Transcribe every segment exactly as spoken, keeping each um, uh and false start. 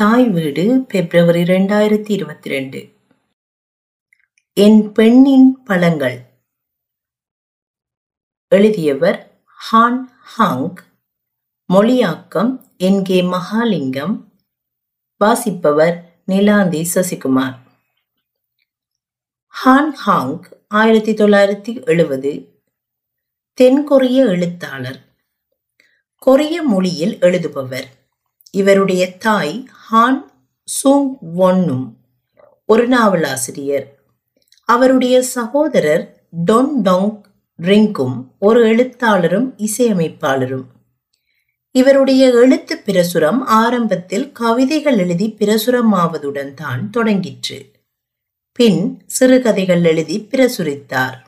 தாய் வீடு பிப்ரவரி இரண்டாயிரத்தி இருபத்தி ரெண்டு. என் பெண்ணின் பழங்கள். எழுதியவர் ஹான் ஹாங். மொழியாக்கம் என் கே மகாலிங்கம். வாசிப்பவர் நிலாந்தி சசிகுமார். ஹான் ஹாங் ஆயிரத்தி தொள்ளாயிரத்தி எழுபது தென்கொரிய எழுத்தாளர். கொரிய மொழியில் எழுதுபவர். இவருடைய தாய் ஹான் சுங் ஒன்னும் ஒரு நாவலாசிரியர். அவருடைய சகோதரர் டொன் டொங் ரிங்கும் ஒரு எழுத்தாளரும் இசையமைப்பாளரும். இவருடைய எழுத்து பிரசுரம் ஆரம்பத்தில் கவிதைகள் எழுதி பிரசுரமாவதுடன் தான் தொடங்கிற்று. பின் சிறுகதைகள் எழுதி பிரசுரித்தார்.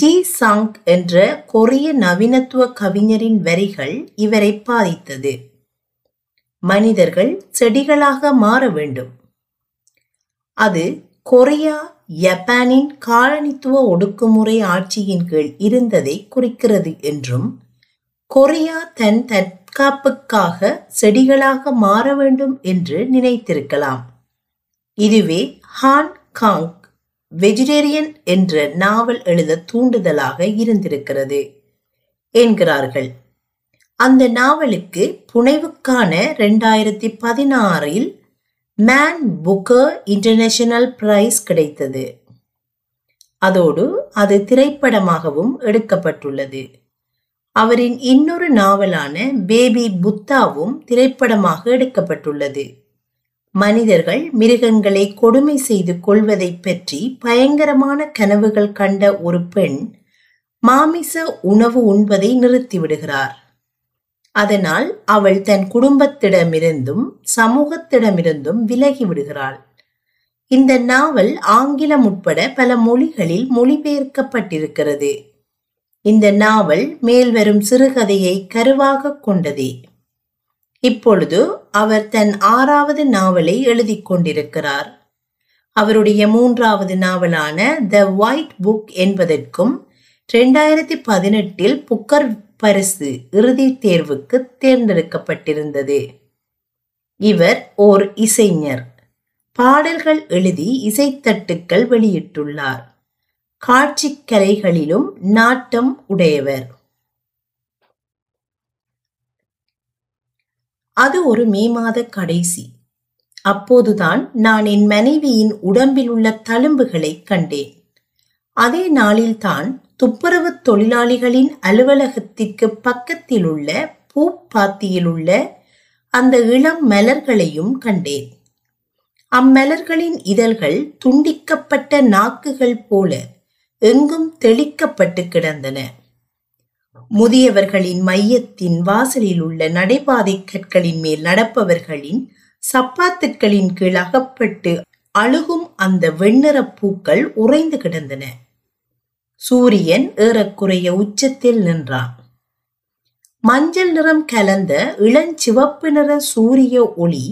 ஜி சாங் என்ற கொரிய நவீனத்துவ கவிஞரின் வரிகள் இவரை பாதித்தது. மனிதர்கள் செடிகளாக மாற வேண்டும், அது கொரியா ஜப்பானின் காலனித்துவ ஒடுக்குமுறை ஆட்சியின் கீழ் இருந்ததை குறிக்கிறது என்றும், கொரியா தன் தற்காப்புக்காக செடிகளாக மாற வேண்டும் என்று நினைத்திருக்கலாம். இதுவே ஹான் காங் வெஜிடேரியன் என்ற நாவல் எழுத தூண்டுதலாக இருந்திருக்கிறது என்கிறார்கள். அந்த நாவலுக்கு புனைவுக்கான இரண்டாயிரத்தி பதினாறில் மேன் புக்கர் இன்டர்நேஷனல் பிரைஸ் கிடைத்தது. அதோடு அது திரைப்படமாகவும் எடுக்கப்பட்டுள்ளது. அவரின் இன்னொரு நாவலான பேபி புத்தாவும் திரைப்படமாக எடுக்கப்பட்டுள்ளது. மனிதர்கள் மிருகங்களை கொடுமை செய்து கொள்வதை பற்றி பயங்கரமான கனவுகள் கண்ட ஒரு பெண் மாமிச உணவு உண்பதை நிறுத்திவிடுகிறார். அதனால் அவள் தன் குடும்பத்திடமிருந்தும் சமூகத்திடமிருந்தும் விலகிவிடுகிறாள். இந்த நாவல் ஆங்கிலம் உட்பட பல மொழிகளில் மொழிபெயர்க்கப்பட்டிருக்கிறது. இந்த நாவல் மேல்வரும் சிறுகதையை கருவாக கொண்டதே. இப்பொழுது அவர் தன் ஆறாவது நாவலை எழுதி கொண்டிருக்கிறார். அவருடைய மூன்றாவது நாவலான த ஒயிட் புக் என்பதற்கும் இரண்டாயிரத்தி பதினெட்டில் புக்கர் பரிசு இறுதி தேர்வுக்கு தேர்ந்தெடுக்கப்பட்டிருந்தது. இவர் ஓர் இசைஞர். பாடல்கள் எழுதி இசைத்தட்டுக்கள் வெளியிட்டுள்ளார். காட்சி கலைகளிலும் நாட்டம் உடையவர். அது ஒரு மே மாத கடைசி. அப்போதுதான் நான் என் மனைவியின் உடம்பில் உள்ள தழும்புகளை கண்டேன். அதே நாளில்தான் துப்புரவு தொழிலாளிகளின் அலுவலகத்திற்கு பக்கத்தில் உள்ள பூப்பாத்தியில் உள்ள அந்த இளம் மலர்களையும் கண்டேன். அம்மலர்களின் இதழ்கள் துண்டிக்கப்பட்ட நாக்குகள் போல எங்கும் தெளிக்கப்பட்டு கிடந்தன. முதியவர்களின் மையத்தின் வாசலில் உள்ள நடைபாதை கற்களின் மேல் நடப்பவர்களின் சப்பாத்துக்களின் கீழ் அகப்பட்டு அழுகும் அந்த வெண்ணிற பூக்கள் உறைந்து கிடந்தன. சூரியன் ஏறக்குறைய உச்சத்தில் நின்றான். மஞ்சள் நிறம் கலந்த இளஞ்சிவப்பு நிற சூரிய ஒளி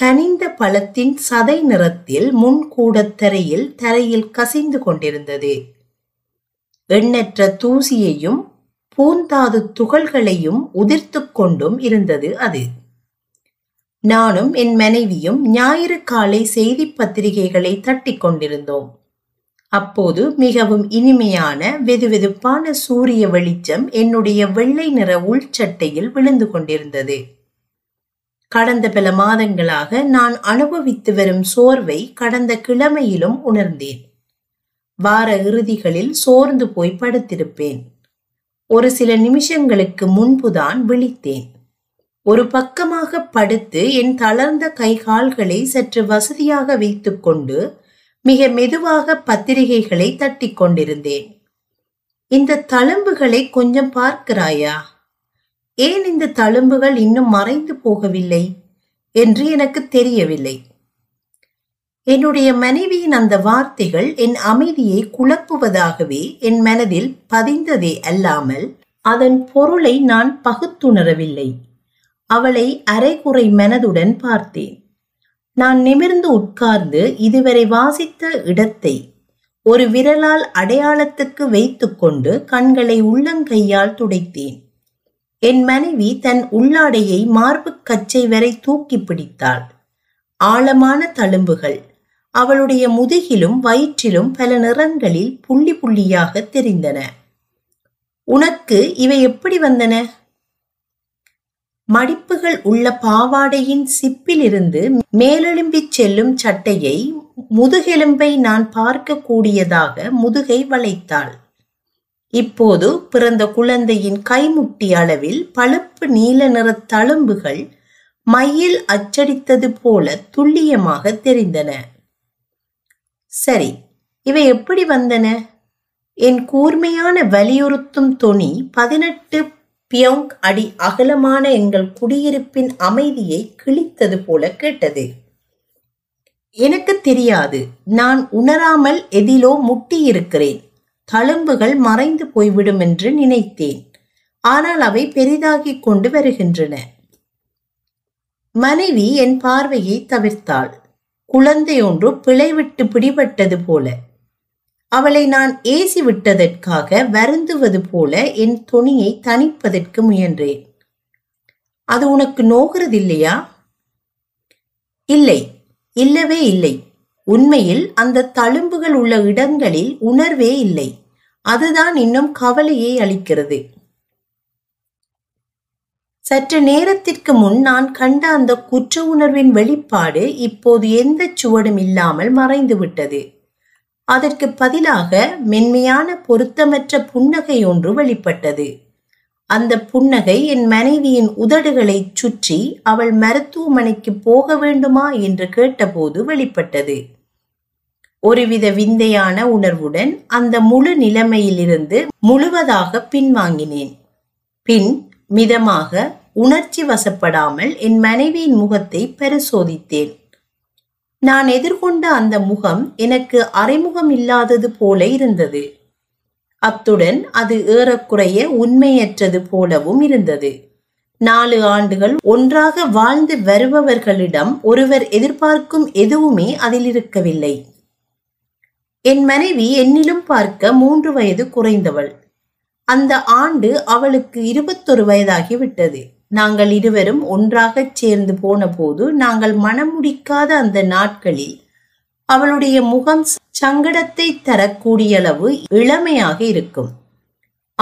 கனிந்த பழத்தின் சதை நிறத்தில் முன்கூட தரையில் தரையில் கசிந்து கொண்டிருந்தது. எண்ணற்ற தூசியையும் பூந்தாது துகள்களையும் உதிர்த்து கொண்டும் இருந்தது அது. நானும் என் மனைவியும் ஞாயிறு காலை செய்தி பத்திரிகைகளை தட்டி கொண்டிருந்தோம். அப்போது மிகவும் இனிமையான வெதுவெதுப்பான சூரிய வெளிச்சம் என்னுடைய வெள்ளை நிற உள்சட்டையில் விழுந்து கொண்டிருந்தது. கடந்த பல மாதங்களாக நான் அனுபவித்து வரும் சோர்வை கடந்த கிழமையிலும் உணர்ந்தேன். வார இறுதிகளில் சோர்ந்து போய் படுத்திருப்பேன். ஒரு சில நிமிஷங்களுக்கு முன்புதான் விழித்தேன். ஒரு பக்கமாக படுத்து என் தளர்ந்த கை கால்களை சற்று வசதியாக வைத்துக்கொண்டு மிக மெதுவாக பத்திரிகைகளை தட்டி கொண்டிருந்தேன். இந்த தழும்புகளை கொஞ்சம் பார்க்கிறாயா? ஏன் இந்த தழும்புகள் இன்னும் மறைந்து போகவில்லை என்று எனக்கு தெரியவில்லை. என்னுடைய மனைவியின் அந்த வார்த்தைகள் என் அமைதியை குழப்புவதாகவே என் மனதில் பதிந்ததே அல்லாமல் அதன் பொருளை நான் பகுத்துணரவில்லை. அவளை அரைகுறை மனதுடன் பார்த்தேன். நான் நிமிர்ந்து உட்கார்ந்து இதுவரை வாசித்த இடத்தை ஒரு விரலால் அடையாளத்துக்கு வைத்துக்கொண்டு கண்களை உள்ளங்கையால் துடைத்தேன். என் மனைவி தன் உள்ளாடையை மார்பு கச்சை வரை தூக்கி பிடித்தாள். ஆழமான தழும்புகள் அவளுடைய முதுகிலும் வயிற்றிலும் பல நிறங்களில் புள்ளி புள்ளியாக தெரிந்தன. உனக்கு இவை எப்படி வந்தன? மடிப்புகள் உள்ள பாவாடையின் சிப்பிலிருந்து மேலெலும்பிச் செல்லும் சட்டையை முதுகெலும்பை நான் பார்க்க கூடியதாக முதுகை வளைத்தாள். இப்போது பிறந்த குழந்தையின் கைமுட்டி அளவில் பழுப்பு நீல நிற தழும்புகள் மையில் அச்சடித்தது போல துல்லியமாக தெரிந்தன. சரி, இவை எப்படி வந்தன? என் கூர்மையான வலியுறுத்தும் தொனி பதினெட்டு பியோங் அடி அகலமான எங்கள் குடியிருப்பின் அமைதியை கிழித்தது போல கேட்டது. எனக்கு தெரியாது. நான் உணராமல் எதிலோ முட்டியிருக்கிறேன். தழும்புகள் மறைந்து போய்விடும் என்று நினைத்தேன், ஆனால் அவை பெரிதாகிக் கொண்டு வருகின்றன. மனைவி என் பார்வையை தவிர்த்தாள். குழந்தை ஒன்று பிழைவிட்டு பிடிபட்டது போல. அவளை நான் ஏசி விட்டதற்காக வருந்துவது போல என் தொனியை தணிப்பதற்கு முயன்றேன். அது உனக்கு நோகிறதில்லையா? இல்லை, இல்லவே இல்லை. உண்மையில் அந்த தழும்புகள் உள்ள இடங்களில் உணர்வே இல்லை. அதுதான் இன்னும் கவலையை அளிக்கிறது. சற்று நேரத்திற்கு முன் நான் கண்ட அந்த குற்ற உணர்வின் வெளிப்பாடு இப்போது எந்த சுவடும் இல்லாமல் மறைந்து விட்டது. அதற்கு பதிலாக மென்மையான பொருத்தமற்ற புன்னகை ஒன்று வெளிப்பட்டது. அந்த புன்னகை என் மனைவியின் உதடுகளை சுற்றி அவள் மருத்துவமனைக்கு போக வேண்டுமா என்று கேட்டபோது வெளிப்பட்டது. ஒருவித விந்தையான உணர்வுடன் அந்த முழு நிலைமையிலிருந்து முழுவதாக பின்வாங்கினேன். பின் மிதமாக, உணர்ச்சி வசப்படாமல் என் மனைவியின் முகத்தை பரிசோதித்தேன். நான் எதிர்கொண்ட அந்த முகம் எனக்கு அறைமுகம் இல்லாதது போல இருந்தது. அத்துடன் அது ஏறக்குறைய உண்மையற்றது போலவும் இருந்தது. நாலு ஆண்டுகள் ஒன்றாக வாழ்ந்து வருபவர்களிடம் ஒருவர் எதிர்பார்க்கும் எதுவுமே அதில் இருக்கவில்லை. என் மனைவி என்னிலும் பார்க்க மூன்று வயது குறைந்தவள். அந்த ஆண்டு அவளுக்கு இருபத்தொரு வயதாகிவிட்டது. நாங்கள் இருவரும் ஒன்றாக சேர்ந்து போன போது நாங்கள் மனமுடிக்காத அந்த நாட்களில் அவளுடைய முகம் சங்கடத்தை தரக்கூடியளவு இளமையாக இருக்கும்.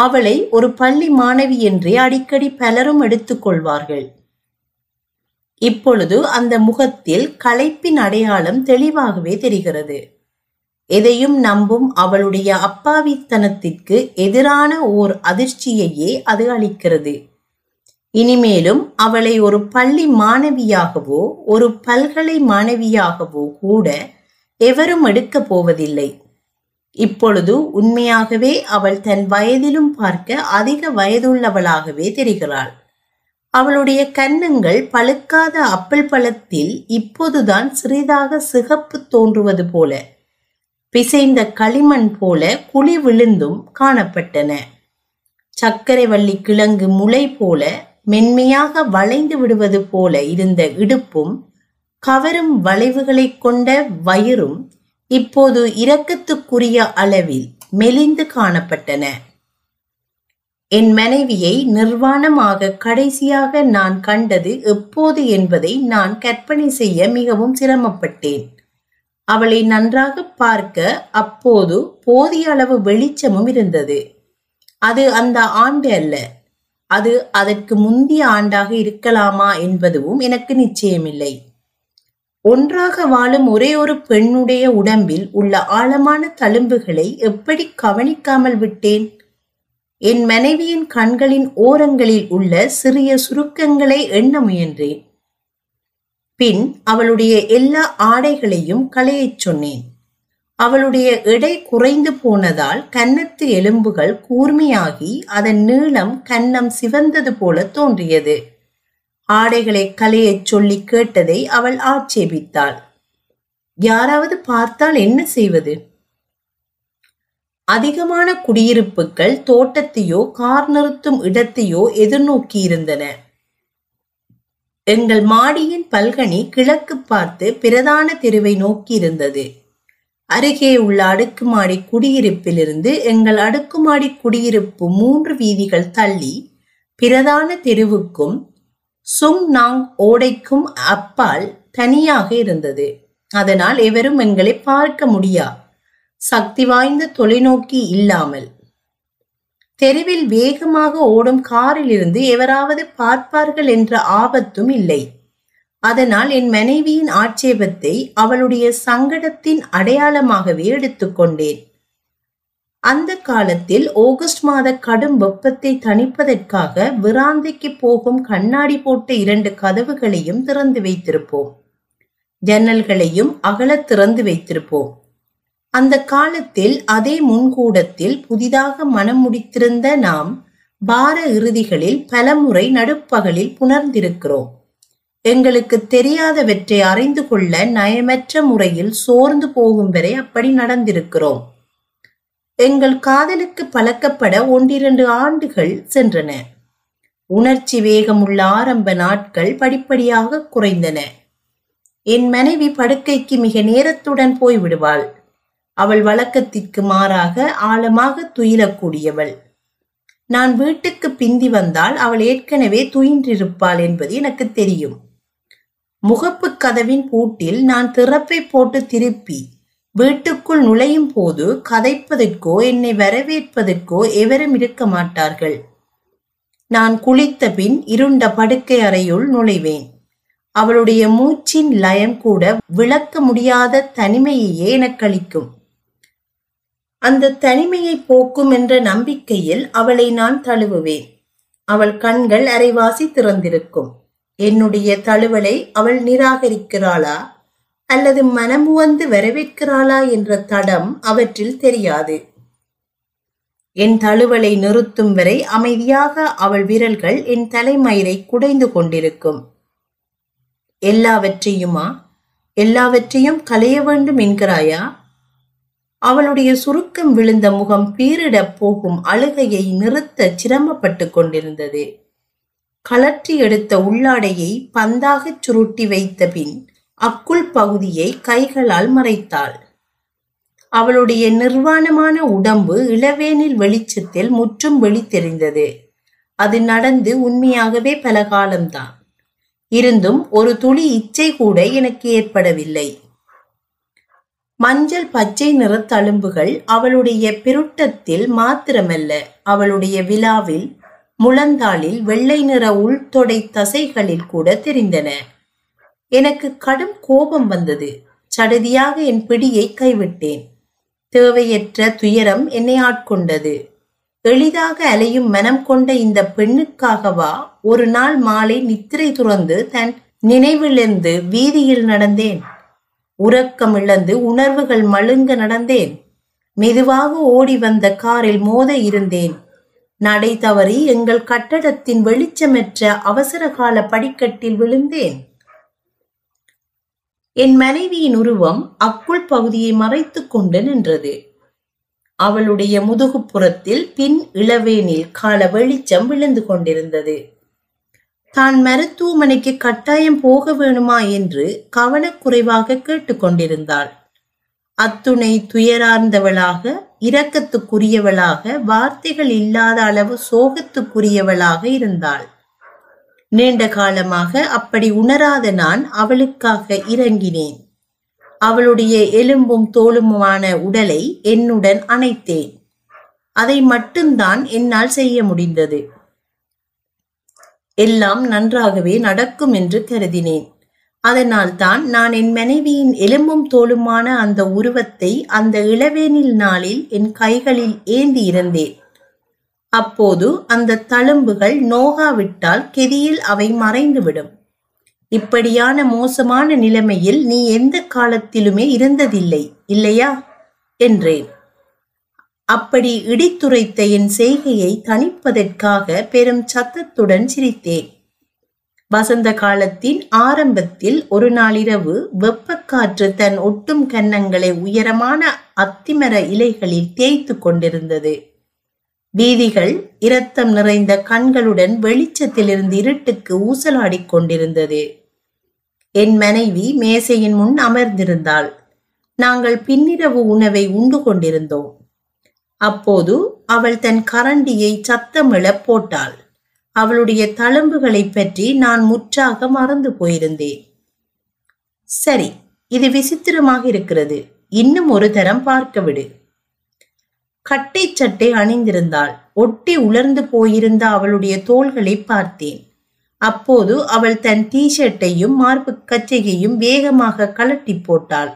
அவளை ஒரு பள்ளி மாணவி என்றே அடிக்கடி பலரும் எடுத்துக்கொள்வார்கள். இப்பொழுது அந்த முகத்தில் களைப்பின் அடையாளம் தெளிவாகவே தெரிகிறது. எதையும் நம்பும் அவளுடைய அப்பாவித்தனத்திற்கு எதிரான ஓர் அதிர்ச்சியையே அது அளிக்கிறது. இனிமேலும் அவளை ஒரு பள்ளி மாணவியாகவோ ஒரு பல்கலை மாணவியாகவோ கூட எவரும் எடுக்கப் போவதில்லை. இப்பொழுது உண்மையாகவே அவள் தன் வயதிலும் பார்க்க அதிக வயதுள்ளவளாகவே தெரிகிறாள். அவளுடைய கன்னங்கள் பழுக்காத அப்பல் பழத்தில் இப்போதுதான் சிறிதாக சிகப்பு தோன்றுவது போல, பிசைந்த களிமண் போல குழி விழுந்தும் காணப்பட்டன. சர்க்கரை வள்ளி கிழங்கு முளை போல மென்மையாக வளைந்து விடுவது போல இருந்த இடுப்பும் கவரும் வளைவுகளை கொண்ட வயிறும் இப்போது இரக்கத்துக்குரிய அளவில் மெலிந்து காணப்பட்டன. என் மனைவியை நிர்வாணமாக கடைசியாக நான் கண்டது எப்போது என்பதை நான் கற்பனை செய்ய மிகவும் சிரமப்பட்டேன். அவளை நன்றாக பார்க்க அப்போது போதிய அளவு வெளிச்சமும் இருந்தது. அது அந்த ஆண்டு அல்ல, அது அதற்கு முந்தைய ஆண்டாக இருக்கலாமா என்பதுவும் எனக்கு நிச்சயமில்லை. ஒன்றாக வாழும் ஒரே ஒரு பெண்ணுடைய உடம்பில் உள்ள ஆழமான தழும்புகளை எப்படி கவனிக்காமல் விட்டேன்? என் மனைவியின் கண்களின் ஓரங்களில் உள்ள சிறிய சுருக்கங்களை எண்ண முயன்றேன். பின் அவளுடைய எல்லா ஆடைகளையும் களையச் சொன்னேன். அவளுடைய எடை குறைந்து போனதால் கன்னத்து எலும்புகள் கூர்மையாகி அதன் நீளம் கன்னம் சிவந்தது போல தோன்றியது. ஆடைகளை களையச் சொல்லி கேட்டதை அவள் ஆட்சேபித்தாள். யாராவது பார்த்தால் என்ன செய்வது? அதிகமான குடியிருப்புகள் தோட்டத்தையோ கார் நிறுத்தும் இடத்தையோ எதிர்நோக்கி இருந்தன. எங்கள் மாடியின் பல்கனி கிழக்கு பார்த்து பிரதான தெருவை நோக்கி இருந்தது. அருகே உள்ள அடுக்குமாடி குடியிருப்பிலிருந்து எங்கள் அடுக்குமாடி குடியிருப்பு மூன்று வீதிகள் தள்ளி பிரதான தெருவுக்கும் சுங் நாங் ஓடைக்கும் அப்பால் தனியாக இருந்தது. அதனால் எவரும் எங்களை பார்க்க முடியா. சக்தி வாய்ந்த தொலைநோக்கி இல்லாமல் தெருவில் வேகமாக ஓடும் காரிலிருந்து எவராவது பார்ப்பார்கள் என்ற ஆபத்தும் இல்லை. அதனால் என் மனைவியின் ஆட்சேபத்தை அவளுடைய சங்கடத்தின் அடையாளமாகவே எடுத்துக்கொண்டேன். அந்த காலத்தில் ஆகஸ்ட் மாத கடும் வெப்பத்தை தணிப்பதற்காக விராந்தைக்கு போகும் கண்ணாடி போட்ட இரண்டு கதவுகளையும் திறந்து வைத்திருப்போம். ஜன்னல்களையும் அகல திறந்து வைத்திருப்போம். அந்த காலத்தில் அதே முன்கூடத்தில் புதிதாக மனம் முடித்திருந்த நாம் வார இறுதிகளில் பலமுறை நடுப்பகலில் புணர்ந்திருக்கிறோம். எங்களுக்கு தெரியாதவற்றை அறிந்து கொள்ள நயமற்ற முறையில் சோர்ந்து போகும் வரை அப்படி நடந்திருக்கிறோம். எங்கள் காதலுக்கு பழக்கப்பட ஒன்றிரண்டு ஆண்டுகள் சென்றன. உணர்ச்சி வேகமுள்ள ஆரம்ப நாட்கள் படிப்படியாக குறைந்தன. என் மனைவி படுக்கைக்கு மிக நேரத்துடன் போய்விடுவாள். அவள் வழக்கத்திற்கு மாறாக ஆழமாக துயிலக்கூடியவள். நான் வீட்டுக்கு பிந்தி வந்தால் அவள் ஏற்கனவே துயின்றிருப்பாள் என்பது எனக்கு தெரியும். முகப்பு கதவின் பூட்டில் நான் திறப்பை போட்டு திருப்பி வீட்டுக்குள் நுழையும் போது கதைப்பதற்கோ என்னை வரவேற்பதற்கோ எவரும் இருக்க மாட்டார்கள். நான் குளித்த பின் இருண்ட படுக்கை அறையுள் நுழைவேன். அவளுடைய மூச்சின் லயம் கூட விளக்க முடியாத தனிமையையே எனக்களிக்கும். அந்த தனிமையை போக்கும் என்ற நம்பிக்கையில் அவளை நான் தழுவுவேன். அவள் கண்கள் அரைவாசி திறந்திருக்கும். என்னுடைய தழுவலை அவள் நிராகரிக்கிறாளா அல்லது மனமுவந்து வரவேற்கிறாளா என்ற தடம் அவற்றில் தெரியாது. என் தழுவலை நிறுத்தும் வரை அமைதியாக அவள் விரல்கள் என் தலைமயிரை குடைந்து கொண்டிருக்கும். எல்லாவற்றையுமா எல்லாவற்றையும் களைய வேண்டும் என்கிறாயா? அவளுடைய சுருக்கம் விழுந்த முகம் பீரிடப் போகும் அழுகையை நிறுத்த சிரமப்பட்டு கொண்டிருந்தது. கலற்றி எடுத்த உள்ளாடையை பந்தாகச் சுருட்டி வைத்த பின் அக்குள் பகுதியை கைகளால் மறைத்தாள். அவளுடைய நிர்வாணமான உடம்பு இளவேனில் வெளிச்சத்தில் முற்றும் வெளி தெரிந்தது. அது நடந்து உண்மையாகவே பல காலம்தான். இருந்தும் ஒரு துளி இச்சை கூட எனக்கு ஏற்படவில்லை. மஞ்சள் பச்சை நிற தழும்புகள் அவளுடைய பிருட்டத்தில் மாத்திரமல்ல, அவளுடைய விலாவில் முழந்தாளில் வெள்ளை நிற உள்தொடை தசைகளில் கூட தெரிந்தன. எனக்கு கடும் கோபம் வந்தது. சடுதியாக என் பிடியை கைவிட்டேன். தேவையற்ற துயரம் என்னை ஆட்கொண்டது. எளிதாக அலையும் மனம் கொண்ட இந்த பெண்ணுக்காகவா ஒரு நாள் மாலை நித்திரை துறந்து தன் நினைவிலிருந்து வீதியில் நடந்தேன்? உறக்கம் இழந்து உணர்வுகள் மழுங்க நடந்தேன். மெதுவாக ஓடி வந்த காரில் மோத இருந்தேன். நடை தவறி எங்கள் கட்டடத்தின் வெளிச்சமற்ற அவசரகால படிக்கட்டில் விழுந்தேன். என் மனைவியின் உருவம் அக்குள் பகுதியை மறைத்து கொண்டு நின்றது. அவளுடைய முதுகுப்புறத்தில் பின் இளவேனில் கால வெளிச்சம் விழுந்து கொண்டிருந்தது. தான் மருத்துவமனைக்கு கட்டாயம் போக வேணுமா என்று கவனக்குறைவாக கேட்டுக்கொண்டிருந்தாள். அத்துணை துயரார்ந்தவளாக, இரக்கத்துக்குரியவளாக, வார்த்தைகள் இல்லாத அளவு சோகத்துக்குரியவளாக இருந்தாள். நீண்ட காலமாக அப்படி உணராத நான் அவளுக்காக இறங்கினேன். அவளுடைய எலும்பும் தோலுமான உடலை என்னுடன் அணைத்தேன். அதை மட்டும்தான் என்னால் செய்ய முடிந்தது. எல்லாம் நன்றாகவே நடக்கும் என்று கருதினேன். அதனால் தான் நான் என் மனைவியின் எலும்பும் தோலுமான அந்த உருவத்தை அந்த இளவேனில் நாளில் என் கைகளில் ஏந்தி இருந்தேன். அப்போது அந்த தழும்புகள் நோகாவிட்டால் கெதியில் அவை மறைந்துவிடும். இப்படியான மோசமான நிலைமையில் நீ எந்த காலத்திலுமே இருந்ததில்லை, இல்லையா என்றேன். அப்படி இடித்துரைத்த என் செய்கையை தணிப்பதற்காக பெரும் சத்தத்துடன் சிரித்தேன். வசந்த காலத்தின் ஆரம்பத்தில் ஒரு நாளிரவு வெப்பக்காற்று தன் ஒட்டும் கன்னங்களை உயரமான அத்திமர இலைகளில் தேய்த்து கொண்டிருந்தது. வீதிகள் இரத்தம் நிறைந்த கண்களுடன் வெளிச்சத்திலிருந்து இருட்டுக்கு ஊசலாடி கொண்டிருந்தது. என் மனைவி மேசையின் முன் அமர்ந்திருந்தாள். நாங்கள் பின்னிரவு உணவை உண்டு கொண்டிருந்தோம். அப்போது அவள் தன் கரண்டியை சத்தமிழ போட்டாள். அவளுடைய தழும்புகளை பற்றி நான் முற்றாக மறந்து போயிருந்தேன். சரி, இது விசித்திரமாக இருக்கிறது. இன்னும் ஒரு தரம் பார்க்க விடு. கட்டை சட்டை அணிந்திருந்தாள். ஒட்டி உலர்ந்து போயிருந்த அவளுடைய தோள்களை பார்த்தேன். அப்போது அவள் தன் டீஷர்ட்டையும் மார்பு கச்சையையும் வேகமாக கலட்டி போட்டாள்.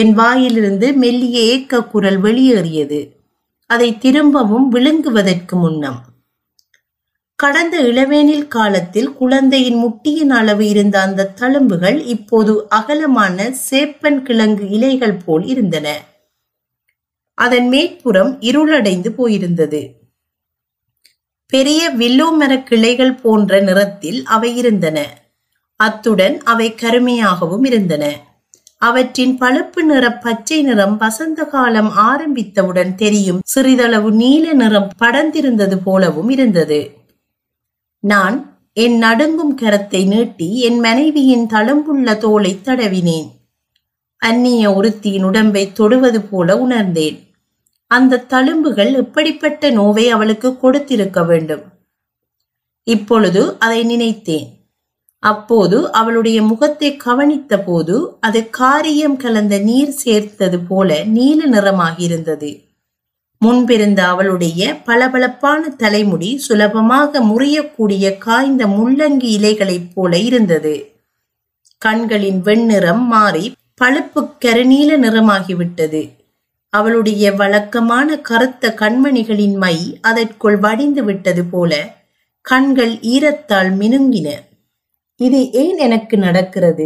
என் வாயிலிருந்து மெல்லிய ஏக்க குரல் வெளியேறியது, அதை திரும்பவும் விழுங்குவதற்கு முன்னம். கடந்த இளவேனில் காலத்தில் குழந்தையின் முட்டியின் அளவு இருந்த அந்த தழும்புகள் இப்போது அகலமான சேப்பன் கிழங்கு இலைகள் போல் இருந்தன. அதன் மேற்புறம் இருளடைந்து போயிருந்தது. பெரிய வில்லோ மர கிளைகள் போன்ற நிறத்தில் அவை இருந்தன. அத்துடன் அவை கருமையாகவும் இருந்தன. அவற்றின் பழுப்பு நிற பச்சை நிறம் வசந்த காலம் ஆரம்பித்தவுடன் தெரியும் சிறிதளவு நீல நிறம் படர்ந்திருந்தது போலவும் இருந்தது. நான் என் நடுங்கும் கரத்தை நீட்டி என் மனைவியின் தழும்புள்ள தோலை தடவினேன். அந்நிய ஒருத்தியின் உடம்பை தொடுவது போல உணர்ந்தேன். அந்த தழும்புகள் எப்படிப்பட்ட நோவை அவளுக்கு கொடுத்திருக்க வேண்டும். இப்பொழுது அதை நினைத்தேன். அப்போது அவளுடைய முகத்தை கவனித்த போது அது காரியம் கலந்த நீர் சேர்த்தது போல நீல நிறமாகியிருந்தது. முன்பிருந்த அவளுடைய பளபளப்பான தலைமுடி சுலபமாக முறியக்கூடிய காய்ந்த முள்ளங்கி இலைகளைப் போல இருந்தது. கண்களின் வெண்ணிறம் மாறி பழுப்பு கருநீல நிறமாகிவிட்டது. அவளுடைய வழக்கமான கருத்த கண்மணிகளின் மை அதற்குள் வடிந்து விட்டது போல கண்கள் ஈரத்தால் மினுங்கின. இது ஏன் எனக்கு நடக்கிறது?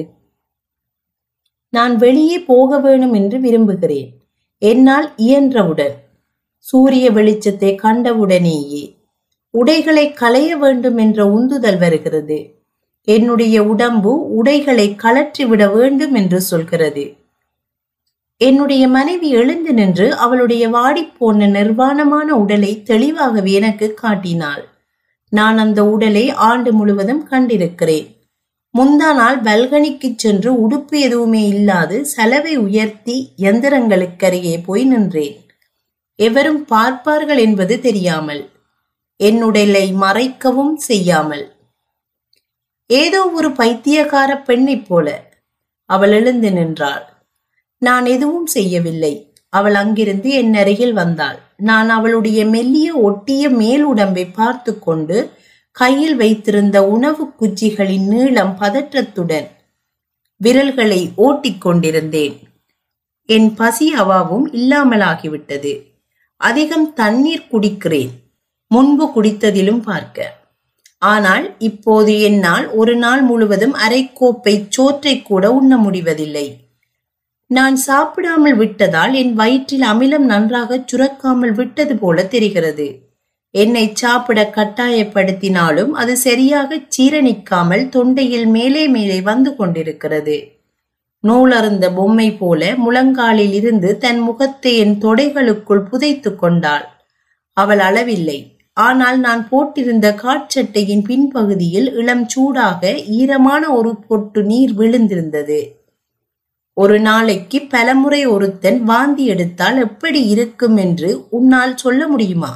நான் வெளியே போக வேணும் என்று விரும்புகிறேன். என்னால் இயன்றவுடன், சூரிய வெளிச்சத்தை கண்டவுடனேயே உடைகளை களைய வேண்டும் என்ற உந்துதல் வருகிறது. என்னுடைய உடம்பு உடைகளை கலற்றிவிட வேண்டும் என்று சொல்கிறது. என்னுடைய மனைவி எழுந்து நின்று அவளுடைய வாடிப்போன நிர்வாணமான உடலை தெளிவாகவே எனக்கு காட்டினாள். நான் அந்த உடலை ஆண்டு முழுவதும் கண்டிருக்கிறேன். முந்தா நாள் பல்கனிக்கு சென்று உடுப்பு எதுவுமே இல்லாது செலவை உயர்த்தி யந்திரங்களுக்கருகே போய் நின்றேன். எவரும் பார்ப்பார்கள் என்பது தெரியாமல், என்னுடலை மறைக்கவும் செய்யாமல், ஏதோ ஒரு பைத்தியக்கார பெண்ணை போல அவள் எழுந்து நின்றாள். நான் எதுவும் செய்யவில்லை. அவள் அங்கிருந்து என் அருகில் வந்தாள். நான் அவளுடைய மெல்லிய ஒட்டிய மேல் உடம்பை பார்த்து கொண்டு கையில் வைத்திருந்த உணவு குச்சிகளின் நீளம் பதற்றத்துடன் விரல்களை ஓட்டிக்கொண்டிருந்தேன். என் பசி அவாவும் இல்லாமலாகிவிட்டது. அதிகம் தண்ணீர் குடிக்கிறேன், முன்பு குடித்ததிலும் பார்க்க. ஆனால் இப்போது என்னால் ஒரு நாள் முழுவதும் அரைக்கோப்பை சோற்றை கூட உண்ண முடிவதில்லை. நான் சாப்பிடாமல் விட்டதால் என் வயிற்றில் அமிலம் நன்றாக சுரக்காமல் விட்டது போல தெரிகிறது. என்னை சாப்பிட கட்டாயப்படுத்தினாலும் அது சரியாக சீரணிக்காமல் தொண்டையில் மேலே மேலே வந்து கொண்டிருக்கிறது. நூலருந்த பொம்மை போல முழங்காலில் இருந்து தன் முகத்தை என் தொடைகளுக்குள் புதைத்து கொண்டாள். அவள் அளவில்லை, ஆனால் நான் போட்டிருந்த காட்சட்டையின் பின்பகுதியில் இளம் சூடாக ஈரமான ஒரு பொட்டு நீர் விழுந்திருந்தது. ஒரு நாளைக்கு பலமுறை ஒருத்தன் வாந்தி எடுத்தால் எப்படி இருக்கும் என்று உன்னால் சொல்ல முடியுமா?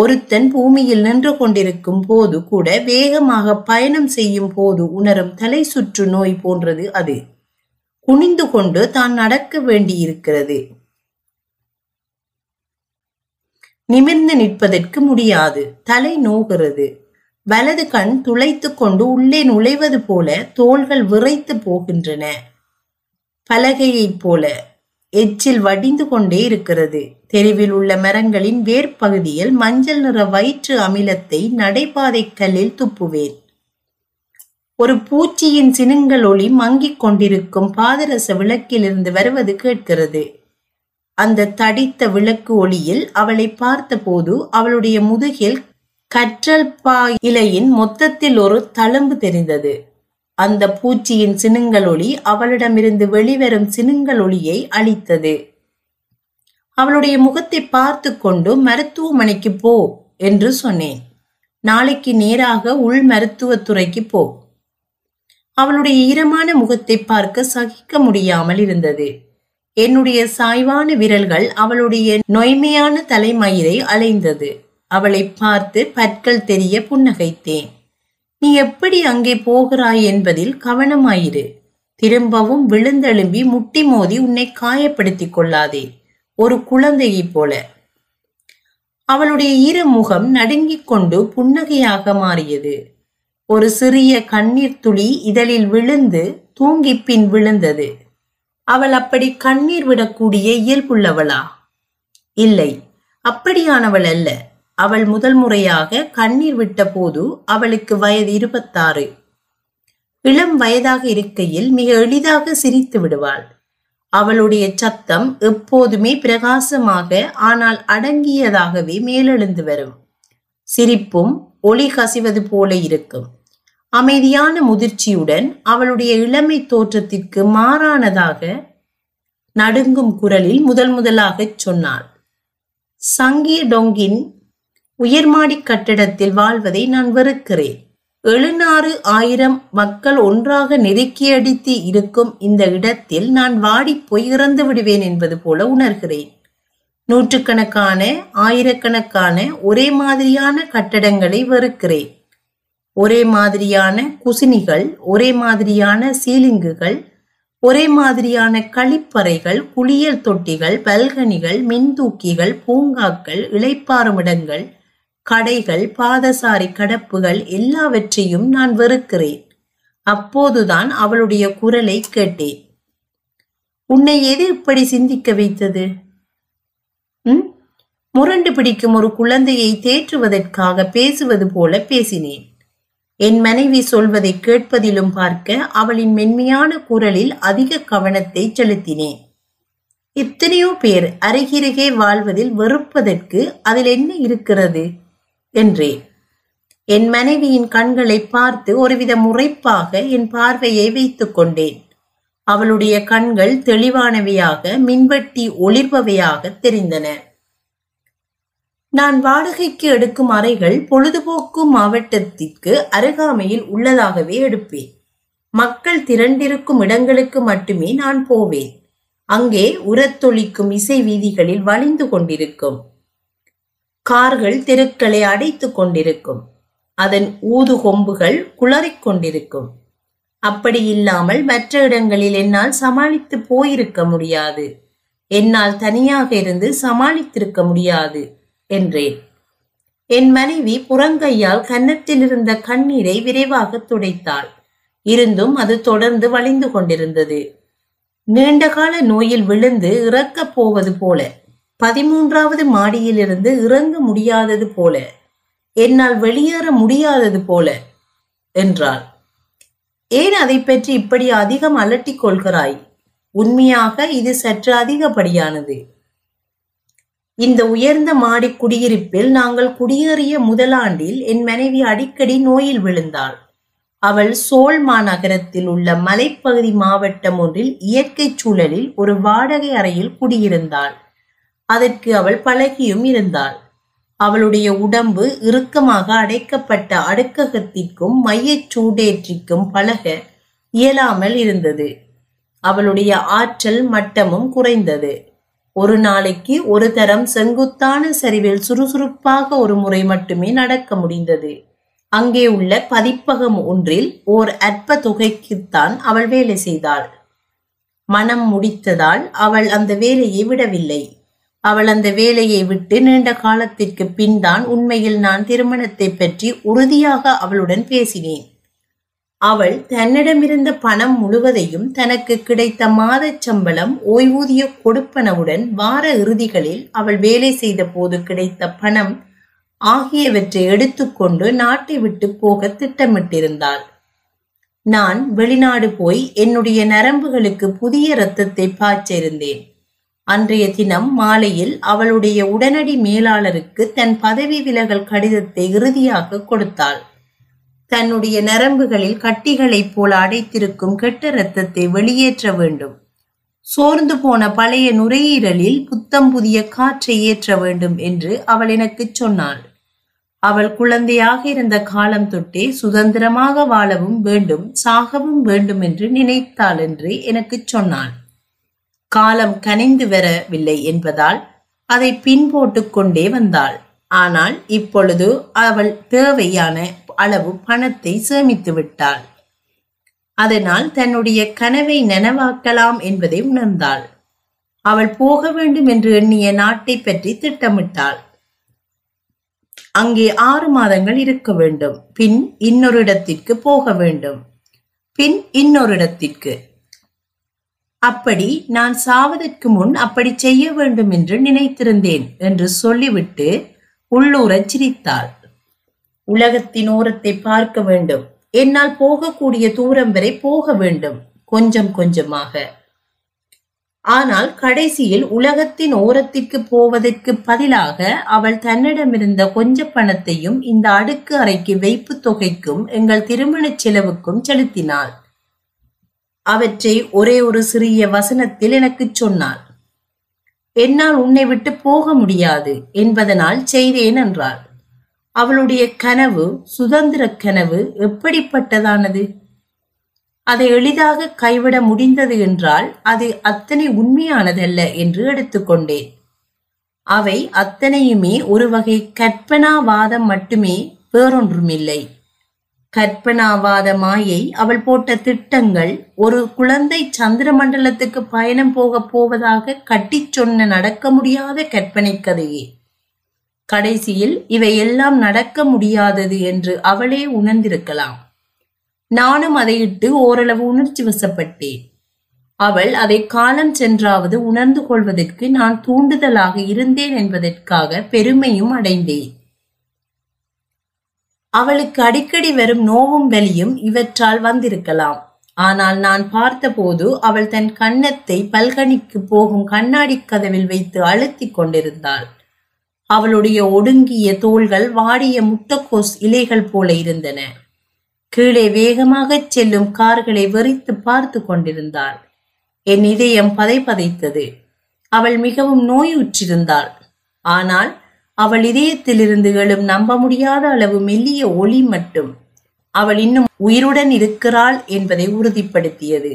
ஒருத்தன் பூமியில் நின்று கொண்டிருக்கும் போது கூட வேகமாக பயணம் செய்யும் போது உணரும் தலை சுற்று நோய் போன்றது அது. குனிந்து கொண்டு தான் நடக்க வேண்டியிருக்கிறது. நிமிர்ந்து நிற்பதற்கு முடியாது. தலை நோகிறது. வலது கண் துளைத்து கொண்டு உள்ளே நுழைவது போல தோள்கள் விரைத்து போகின்றன. பலகையைப் போல எச்சில் வடிந்து கொண்டே இருக்கிறது. தெருவில் உள்ள மரங்களின் வேர்பகுதியில் மஞ்சள் நிற வயிற்று அமிலத்தை நடைபாதை கல்லில் துப்புவேன். ஒரு பூச்சியின் சினுங்கள் ஒளி மங்கிக் கொண்டிருக்கும் பாதரச விளக்கிலிருந்து வருவது கேட்கிறது. அந்த தடித்த விளக்கு ஒளியில் அவளை பார்த்தபோது அவளுடைய முதுகில் கற்றல் பா இலையின் மொத்தத்தில் ஒரு தழும்பு தெரிந்தது. அந்த பூச்சியின் சினுங்களொளி அவளிடமிருந்து வெளிவரும் சினுங்களொளியை அழித்தது. அவளுடைய முகத்தை பார்த்து கொண்டு மருத்துவமனைக்கு போ என்று சொன்னேன். நாளைக்கு நேராக உள் மருத்துவத்துறைக்கு போ. அவளுடைய ஈரமான முகத்தை பார்க்க சகிக்க முடியாமல் இருந்தது. என்னுடைய சாய்வான விரல்கள் அவளுடைய நொய்மையான தலைமயிரை அலைந்தது. அவளை பார்த்து பற்கள் தெரிய புன்னகைத்தேன். நீ எப்படி அங்கே போகிறாய் என்பதில் கவனமாயிரு. திரும்பவும் விழுந்தெழும்பி முட்டி மோதி உன்னை காயப்படுத்திக் கொள்ளாதே, ஒரு குழந்தையை போல. அவளுடைய இரு முகம் நடுங்கிக் கொண்டு புன்னகையாக மாறியது. ஒரு சிறிய கண்ணீர் துளி இதழில் விழுந்து தூங்கி பின் விழுந்தது. அவள் அப்படி கண்ணீர் விடக்கூடிய இயல்புள்ளவளா? இல்லை, அப்படியானவள் அல்ல. அவள் முதல் முறையாக கண்ணீர் விட்ட போது அவளுக்கு வயது இருபத்தாறு. இளம் வயதாக இருக்கையில் மிக எளிதாக சிரித்து விடுவாள். அவளுடைய சத்தம் எப்போதுமே பிரகாசமாக ஆனால் அடங்கியதாகவே மேலெழுந்து வரும். சிரிப்பும் ஒளி கசிவது போல இருக்கும். அமைதியான முதிர்ச்சியுடன் அவளுடைய இளமை தோற்றத்திற்கு மாறானதாக நடுங்கும் குரலில் முதல் முதலாகச் சொன்னாள், சங்கிய டொங்கின் உயர்மாடி கட்டிடத்தில் வாழ்வதை நான் வெறுக்கிறேன். எழுநாறு ஆயிரம் மக்கள் ஒன்றாக நெருக்கியடித்து இருக்கும் இந்த இடத்தில் நான் வாடிப்போய் இறந்து விடுவேன் என்பது போல உணர்கிறேன். நூற்றுக்கணக்கான ஆயிரக்கணக்கான ஒரே மாதிரியான கட்டடங்களை வெறுக்கிறேன். ஒரே மாதிரியான குசினிகள், ஒரே மாதிரியான சீலிங்குகள், ஒரே மாதிரியான கழிப்பறைகள், குளியல் தொட்டிகள், பல்கனிகள், மின்தூக்கிகள், பூங்காக்கள், இளைப்பாறும் இடங்கள், கடைகள், பாதசாரி கடப்புகள் எல்லாவற்றையும் நான் வெறுக்கிறேன். அப்போதுதான் அவளுடைய குரலை கேட்டேன். உன்னை எது இப்படி சிந்திக்க வைத்தது? ம் முரண்டு பிடிக்கும் ஒரு குழந்தையை தேற்றுவதற்காக பேசுவது போல பேசினேன். என் மனைவி சொல்வதை கேட்பதிலும் பார்க்க அவளின் மென்மையான குரலில் அதிக கவனத்தை செலுத்தினேன். இத்தனையோ பேர் அருகிருகே வாழ்வதில் வெறுப்பதற்கு அதில் என்ன இருக்கிறது என்றேன். என் மனைவியின் கண்களை பார்த்து ஒருவித முறைப்பாக என் பார்வையை வைத்து கொண்டேன். அவளுடைய கண்கள் தெளிவானவையாக, மின்வெட்டி ஒளிர்பவையாக தெரிந்தன. நான் வாடகைக்கு எடுக்கும் அறைகள் பொழுதுபோக்கு மாவட்டத்திற்கு அருகாமையில் உள்ளதாகவே எடுப்பேன். மக்கள் திரண்டிருக்கும் இடங்களுக்கு மட்டுமே நான் போவேன். அங்கே உரத்தொழிக்கும் இசை வீதிகளில் வளைந்து கொண்டிருக்கும். கார்கள் தெருக்களை அடைத்து கொண்டிருக்கும். அதன் ஊது கொம்புகள் குளறிக் கொண்டிருக்கும். அப்படி இல்லாமல் மற்ற இடங்களில் என்னால் சமாளித்து போயிருக்க முடியாது. என்னால் தனியாக இருந்து சமாளித்திருக்க முடியாது என்றேன். என் மனைவி புறங்கையால் கன்னத்தில் இருந்த கண்ணீரை விரைவாக துடைத்தாள். இருந்தும் அது தொடர்ந்து வழிந்து கொண்டிருந்தது. நீண்டகால நோயில் விழுந்து இறக்கப் போவது போல, பதிமூன்றாவது மாடியிலிருந்து இறங்க முடியாதது போல, என்னால் வெளியேற முடியாதது போல என்றாள். ஏன் அதை பற்றி இப்படி அதிகம் அலட்டிக் கொள்கிறாய்? உண்மையாக இது சற்று அதிகப்படியானது. இந்த உயர்ந்த மாடி குடியிருப்பில் நாங்கள் குடியேறிய முதலாண்டில் என் மனைவி அடிக்கடி நோயில் விழுந்தாள். அவள் சோல்மா நகரத்தில் உள்ள மலைப்பகுதி மாவட்டம் ஒன்றில் இயற்கை சூழலில் ஒரு வாடகை அறையில் குடியிருந்தாள். அதற்கு அவள் பழகியும் இருந்தாள். அவளுடைய உடம்பு இறுக்கமாக அடைக்கப்பட்ட அடுக்ககத்திற்கும் மையச் சூடேற்றிக்கும் பழக இயலாமல் இருந்தது. அவளுடைய ஆற்றல் மட்டமும் குறைந்தது. ஒரு நாளைக்கு ஒரு தரம் செங்குத்தான சரிவில் சுறுசுறுப்பாக ஒரு முறை மட்டுமே நடக்க முடிந்தது. அங்கே உள்ள பதிப்பகம் ஒன்றில் ஓர் அற்ப தொகைக்குத்தான் அவள் வேலை செய்தாள். மனம் முடித்ததால் அவள் அந்த வேலையை விடவில்லை. அவள் அந்த வேலையை விட்டு நீண்ட காலத்திற்கு பின் தான் உண்மையில் நான் திருமணத்தை பற்றி உறுதியாக அவளுடன் பேசினேன். அவள் தன்னிடமிருந்த பணம் முழுவதையும் தனக்கு கிடைத்த மாதச் சம்பளம் ஓய்வூதிய கொடுப்பனவுடன் வார இறுதிகளில் அவள் வேலை செய்த போது கிடைத்த பணம் ஆகியவற்றை எடுத்துக்கொண்டு நாட்டை விட்டு போக திட்டமிட்டிருந்தாள். நான் வெளிநாடு போய் என்னுடைய நரம்புகளுக்கு புதிய இரத்தத்தை பாய்ச்சிருந்தேன். அன்றைய தினம் மாலையில் அவளுடைய உடனடி மேலாளருக்கு தன் பதவி விலகல் கடிதத்தை இறுதியாக கொடுத்தாள். தன்னுடைய நரம்புகளில் கட்டிகளைப் போல அடைத்திருக்கும் கெட்ட இரத்தத்தை வெளியேற்ற வேண்டும். சோர்ந்து போன பழைய நுரையீரலில் புத்தம் புதிய காற்றை ஏற்ற வேண்டும் என்று அவள் எனக்கு சொன்னாள். அவள் குழந்தையாக இருந்த காலம் தொட்டே சுதந்திரமாக வாழவும் வேண்டும், சாகவும் வேண்டும் என்று நினைத்தாள் என்று எனக்கு சொன்னாள். காலம் கனிந்து வரவில்லை என்பதால் அதை பின்போட்டு கொண்டே வந்தாள். ஆனால் இப்பொழுது அவள் தேவையான அளவு பணத்தை சேமித்து விட்டாள். அதனால் தன்னுடைய கனவை நனவாக்கலாம் என்பதை உணர்ந்தாள். அவள் போக வேண்டும் என்று எண்ணிய நாட்டை பற்றி திட்டமிட்டாள். அங்கே ஆறு மாதங்கள் இருக்க வேண்டும், பின் இன்னொரு இடத்திற்கு போக வேண்டும், பின் இன்னொரு இடத்திற்கு. அப்படி நான் சாவதற்கு முன் அப்படி செய்ய வேண்டும் என்று நினைத்திருந்தேன் என்று சொல்லிவிட்டு உள்ளூரச் சிரித்தாள். உலகத்தின் ஓரத்தை பார்க்க வேண்டும், என்னால் போகக்கூடிய தூரம் வரை போக வேண்டும், கொஞ்சம் கொஞ்சமாக. ஆனால் கடைசியில் உலகத்தின் ஓரத்திற்கு போவதற்கு பதிலாக அவள் தன்னிடமிருந்த கொஞ்ச பணத்தையும் இந்த அடுக்கு அறைக்கு வைப்பு தொகைக்கும் எங்கள் திருமணச் செலவுக்கும் செலுத்தினாள். அவற்றை ஒரே ஒரு சிறிய வசனத்தில் எனக்கு சொன்னாள். என்னால் உன்னை விட்டு போக முடியாது என்பதனால் செய்தேன் என்றாள். அவளுடைய கனவு, சுதந்திர கனவு எப்படிப்பட்டதானது! அதை எளிதாக கைவிட முடிந்தது என்றால் அது அத்தனை உண்மையானதல்ல என்று எடுத்துக்கொண்டேன். அவை அத்தனையுமே ஒரு வகை கற்பனாவாதம் மட்டுமே, வேறொன்றுமில்லை. கற்பனாவாத மாயை, அவள் போட்ட திட்டங்கள், ஒரு குழந்தை சந்திரமண்டலத்துக்கு பயணம் போக போவதாக கட்டி சொன்ன நடக்க முடியாத கற்பனை கதையே. கடைசியில் இவை எல்லாம் நடக்க முடியாதது என்று அவளே உணர்ந்திருக்கலாம். நானும் அதையிட்டு ஓரளவு உணர்ச்சி வசப்பட்டேன். அவள் அதை காலம் சென்றாவது உணர்ந்து கொள்வதற்கு நான் தூண்டுதலாக இருந்தேன் என்பதற்காக பெருமையும் அடைந்தேன். அவளுக்கு அடிக்கடி வரும் நோவும் வலியும் இவற்றால் வந்திருக்கலாம். ஆனால் நான் பார்த்தபோது அவள் தன் கன்னத்தை பல்கனிக்கு போகும் கண்ணாடி கதவில் வைத்து அழுத்தி கொண்டிருந்தாள். அவளுடைய ஒடுங்கிய தோள்கள் வாடிய முட்டைக்கோஸ் இலைகள் போல இருந்தன. கீழே வேகமாக செல்லும் கார்களை வெறித்து பார்த்து கொண்டிருந்தாள். என் இதயம் பதை பதைத்தது. அவள் மிகவும் நோயுற்றிருந்தாள். ஆனால் அவள் இதயத்திலிருந்து எழும் நம்ப முடியாத அளவு மெல்லிய ஒளி மட்டும் அவள் இன்னும் உயிருடன் இருக்கிறாள் என்பதை உறுதிப்படுத்தியது.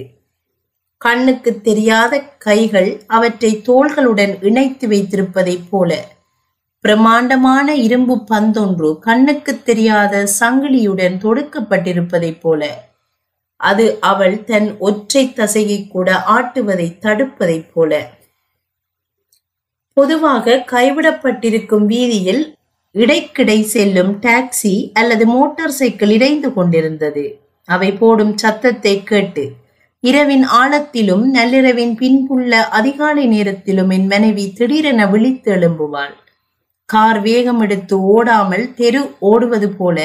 கண்ணுக்கு தெரியாத கைகள் அவற்றை தோள்களுடன் இணைத்து வைத்திருப்பதைப் போல பிரமாண்டமான இரும்பு பந்தொன்று கண்ணுக்கு தெரியாத சங்கிலியுடன் தொடுக்கப்பட்டிருப்பதைப் போல அது அவள் தன் ஒற்றை தசையை கூட ஆட்டுவதை தடுப்பதைப் போல. பொதுவாக கைவிடப்பட்டிருக்கும் வீதியில் இடைக்கிடை செல்லும் டாக்ஸி அல்லது மோட்டார் சைக்கிள் இறைந்து கொண்டிருந்தது. அவை போடும் சத்தத்தை கேட்டு இரவின் ஆழத்திலும் நள்ளிரவின் பின்புள்ள அதிகாலை நேரத்திலும் என் மனைவி திடீரென விழித்து எழும்புவாள். கார் வேகம் எடுத்து ஓடாமல் தெரு ஓடுவது போல,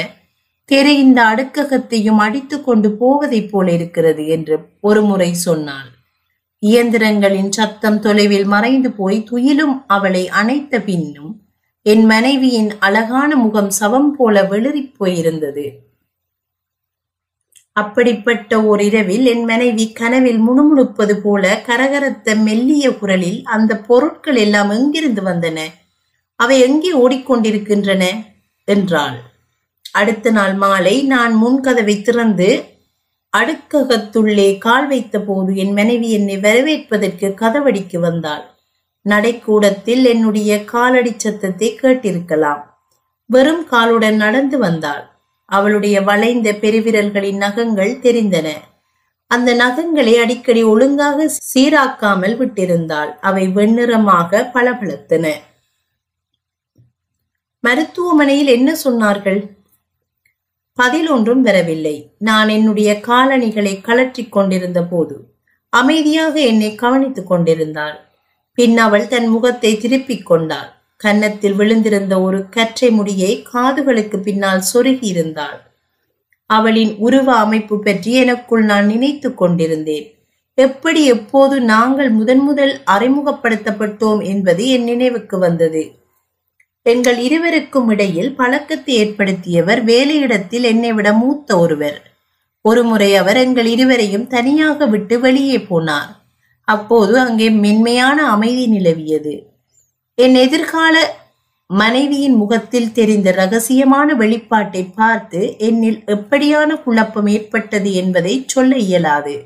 தெரு இந்த அடுக்ககத்தையும் அடித்து கொண்டு போவதைப் போல இருக்கிறது என்று ஒரு முறை சொன்னாள். இயந்திரங்களின் சத்தம் தொலைவில் மறைந்து போய் துயிலும் அவளை அணைத்த பின்னும் என் மனைவியின் அழகான முகம் சவம் போல வெளிரி போயிருந்தது. அப்படிப்பட்ட ஓர் இரவில் என் மனைவி கனவில் முணுமுணுப்பது போல கரகரத்த மெல்லிய குரலில், அந்த பொருட்கள் எல்லாம் எங்கிருந்து வந்தன, அவை எங்கே ஓடிக்கொண்டிருக்கின்றன என்றாள். அடுத்த நாள் மாலை நான் முன்கதவை திறந்து அடுக்ககத்துள்ளே கால் வைத்த போது என் மனைவி என்னை வரவேற்பதற்கு கதவடிக்கு வந்தாள். நடைக்கூடத்தில் என்னுடைய காலடி சத்தத்தை கேட்டிருக்கலாம். வெறும் காலுடன் நடந்து வந்தாள். அவளுடைய வளைந்த பெருவிரல்களின் நகங்கள் தெரிந்தன. அந்த நகங்களை அடிக்கடி ஒழுங்காக சீராக்காமல் விட்டிருந்தாள். அவை வெண்ணிறமாக பளபளத்தன. மருத்துவமனையில் என்ன சொன்னார்கள்? பதில் ஒன்றும் வரவில்லை. நான் என்னுடைய காலணிகளை கலற்றி கொண்டிருந்த போது அமைதியாக என்னை கவனித்துக் கொண்டிருந்தாள். பின் அவள் தன் முகத்தை திருப்பிக் கொண்டாள். கன்னத்தில் விழுந்திருந்த ஒரு கற்றை முடியை காதுகளுக்கு பின்னால் சொருகியிருந்தாள். அவளின் உருவ அமைப்பு பற்றி எனக்குள் நான் நினைத்து கொண்டிருந்தேன். எப்படி எப்போது நாங்கள் முதன் முதல் அறிமுகப்படுத்தப்பட்டோம் என்பது என் நினைவுக்கு வந்தது. எங்கள் இருவருக்கும் இடையில் பழக்கத்தை ஏற்படுத்தியவர் வேலையிடத்தில் என்னை விட மூத்த ஒருவர். ஒருமுறை அவர் எங்கள் இருவரையும் தனியாக விட்டு வெளியே போனார். அப்போது அங்கே மென்மையான அமைதி நிலவியது. என் எதிர்கால மனைவியின் முகத்தில் தெரிந்த இரகசியமான வெளிப்பாட்டை பார்த்து என்னில் எப்படியான குழப்பம் ஏற்பட்டது என்பதை சொல்ல இயலாது.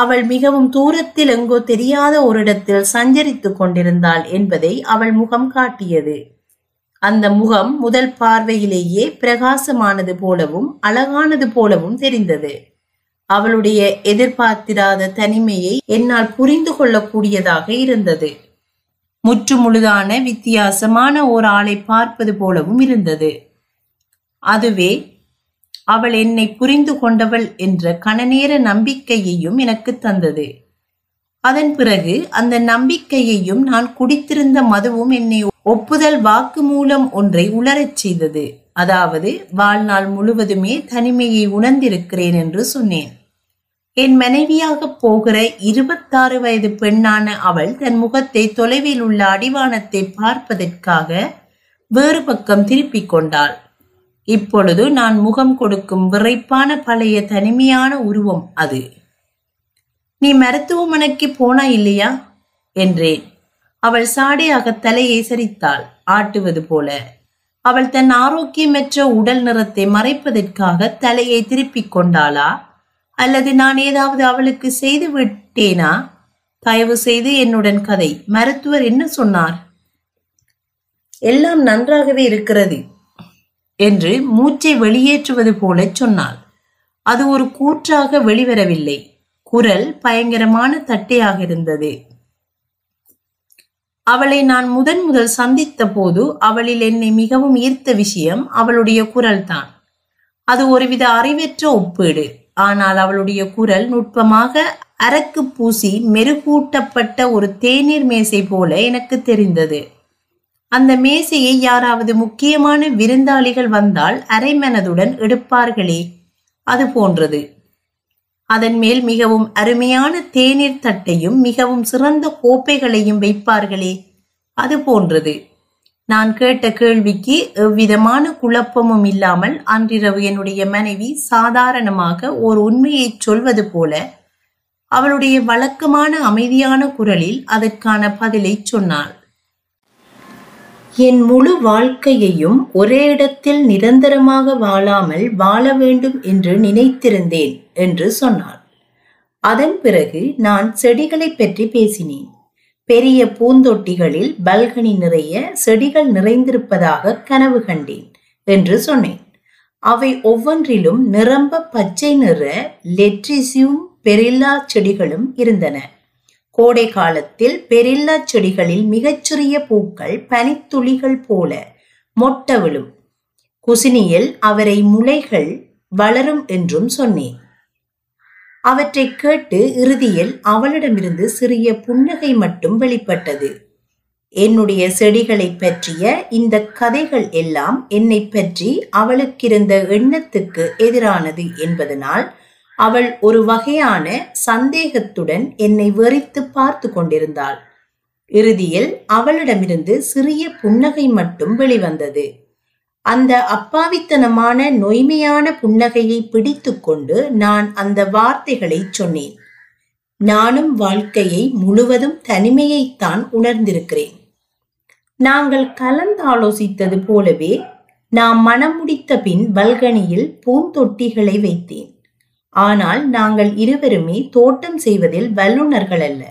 அவள் மிகவும் தூரத்தில் எங்கோ தெரியாத ஓரிடத்தில் சஞ்சரித்துக் கொண்டிருந்தாள் என்பதை அவள் முகம் காட்டியது. அந்த முகம் முதல் பார்வையிலேயே பிரகாசமானது போலவும் அழகானது போலவும் தெரிந்தது. அவளுடைய எதிர்பார்த்திராத தனிமையை என்னால் புரிந்து கொள்ளக்கூடியதாக இருந்தது. முற்று முழுதான வித்தியாசமான ஓர் ஆளை பார்ப்பது போலவும் இருந்தது. அதுவே அவள் என்னை புரிந்து கொண்டவள் என்ற கணநேர நம்பிக்கையையும் எனக்கு தந்தது. அதன் பிறகு அந்த நம்பிக்கையையும் நான் குடித்திருந்த மதுவும் என்னை ஒப்புதல் வாக்கு மூலம் ஒன்றை உளரச் செய்தது. அதாவது, வாழ்நாள் முழுவதுமே தனிமையை உணர்ந்திருக்கிறேன் என்று சொன்னேன். என் மனைவியாக போகிற இருபத்தாறு வயது பெண்ணான அவள் தன் முகத்தை தொலைவில் உள்ள அடிவானத்தை பார்ப்பதற்காக வேறு பக்கம் திருப்பிக் கொண்டாள். இப்பொழுது நான் முகம் கொடுக்கும் விரைப்பான பழைய தனிமையான உருவம் அது. நீ மருத்துவமனைக்கு போனா இல்லையா என்றேன். அவள் சாடையாக தலையை சரித்தாள், ஆட்டுவது போல. அவள் தன் ஆரோக்கியமற்ற உடல் நிறத்தை மறைப்பதற்காக தலையை திருப்பிக் கொண்டாளா, அல்லது நான் ஏதாவது அவளுக்கு செய்து விட்டேனா? தயவு செய்து என்னுடன் கதை. மருத்துவர் என்ன சொன்னார்? எல்லாம் நன்றாகவே இருக்கிறது என்று மூச்சை வெளியேற்றுவது போல சொன்னாள். அது ஒரு கூற்றாக வெளிவரவில்லை. குரல் பயங்கரமான தட்டையாக இருந்தது. அவளை நான் முதன் முதல் சந்தித்த போது அவளில் என்னை மிகவும் ஈர்த்த விஷயம் அவளுடைய குரல் தான். அது ஒருவித அறிவற்ற ஒப்பீடு. ஆனால் அவளுடைய குரல் நுட்பமாக அரக்கு பூசி மெருகூட்டப்பட்ட ஒரு தேநீர் மேசை போல எனக்கு தெரிந்தது. அந்த மேசையை யாராவது முக்கியமான விருந்தாளிகள் வந்தால் அரைமனதுடன் எடுப்பார்களே, அது போன்றது. அதன் மேல் மிகவும் அருமையான தேநீர் தட்டையும் மிகவும் சிறந்த கோப்பைகளையும் வைப்பார்களே, அது போன்றது. நான் கேட்ட கேள்விக்கு எவ்விதமான குழப்பமும் இல்லாமல் அன்றிரவு என்னுடைய மனைவி சாதாரணமாக ஒரு உண்மையை சொல்வது போல அவளுடைய வழக்கமான அமைதியான குரலில் அதற்கான பதிலை சொன்னாள். என் முழு வாழ்க்கையையும் ஒரே இடத்தில் நிரந்தரமாக வாழாமல் வாழ வேண்டும் என்று நினைத்திருந்தேன் என்று சொன்னாள். அதன் பிறகு நான் செடிகளை பற்றி பேசினேன். பெரிய பூந்தொட்டிகளில் பல்கனி நிறைய செடிகள் நிறைந்திருப்பதாக கனவு கண்டேன் என்று சொன்னேன். அவை ஒவ்வொன்றிலும் நிரம்ப பச்சை நிற லெட்ரிசியும் பெரில்லா செடிகளும் இருந்தன. கோடை காலத்தில் பெரில்லா செடிகளில் மிகச்சிறிய பூக்கள் பனித்துளிகள் போல மொட்ட விழும். குசினியில் அவரை முளைகள் வளரும் என்றும் சொன்னேன். அவற்றை கேட்டு இறுதியில் அவளிடமிருந்து சிறிய புன்னகை மட்டும் வெளிப்பட்டது. என்னுடைய செடிகளை பற்றிய இந்த கதைகள் எல்லாம் என்னை பற்றி அவளுக்கிருந்த எண்ணத்துக்கு எதிரானது என்பதனால் அவள் ஒரு வகையான சந்தேகத்துடன் என்னை வெறித்து பார்த்து கொண்டிருந்தாள். இறுதியில் அவளிடமிருந்து சிறிய புன்னகை மட்டும் வெளிவந்தது. அந்த அப்பாவித்தனமான நொய்மையான புன்னகையை பிடித்து கொண்டு நான் அந்த வார்த்தைகளை சொன்னேன். நானும் வாழ்க்கையை முழுவதும் தனிமையைத்தான் உணர்ந்திருக்கிறேன். நாங்கள் கலந்தாலோசித்தது போலவே நாம் மனம் முடித்த பின் பல்கனியில் பூந்தொட்டிகளை வைத்தேன். ஆனால் நாங்கள் இருவருமே தோட்டம் செய்வதில் வல்லுநர்கள் அல்ல.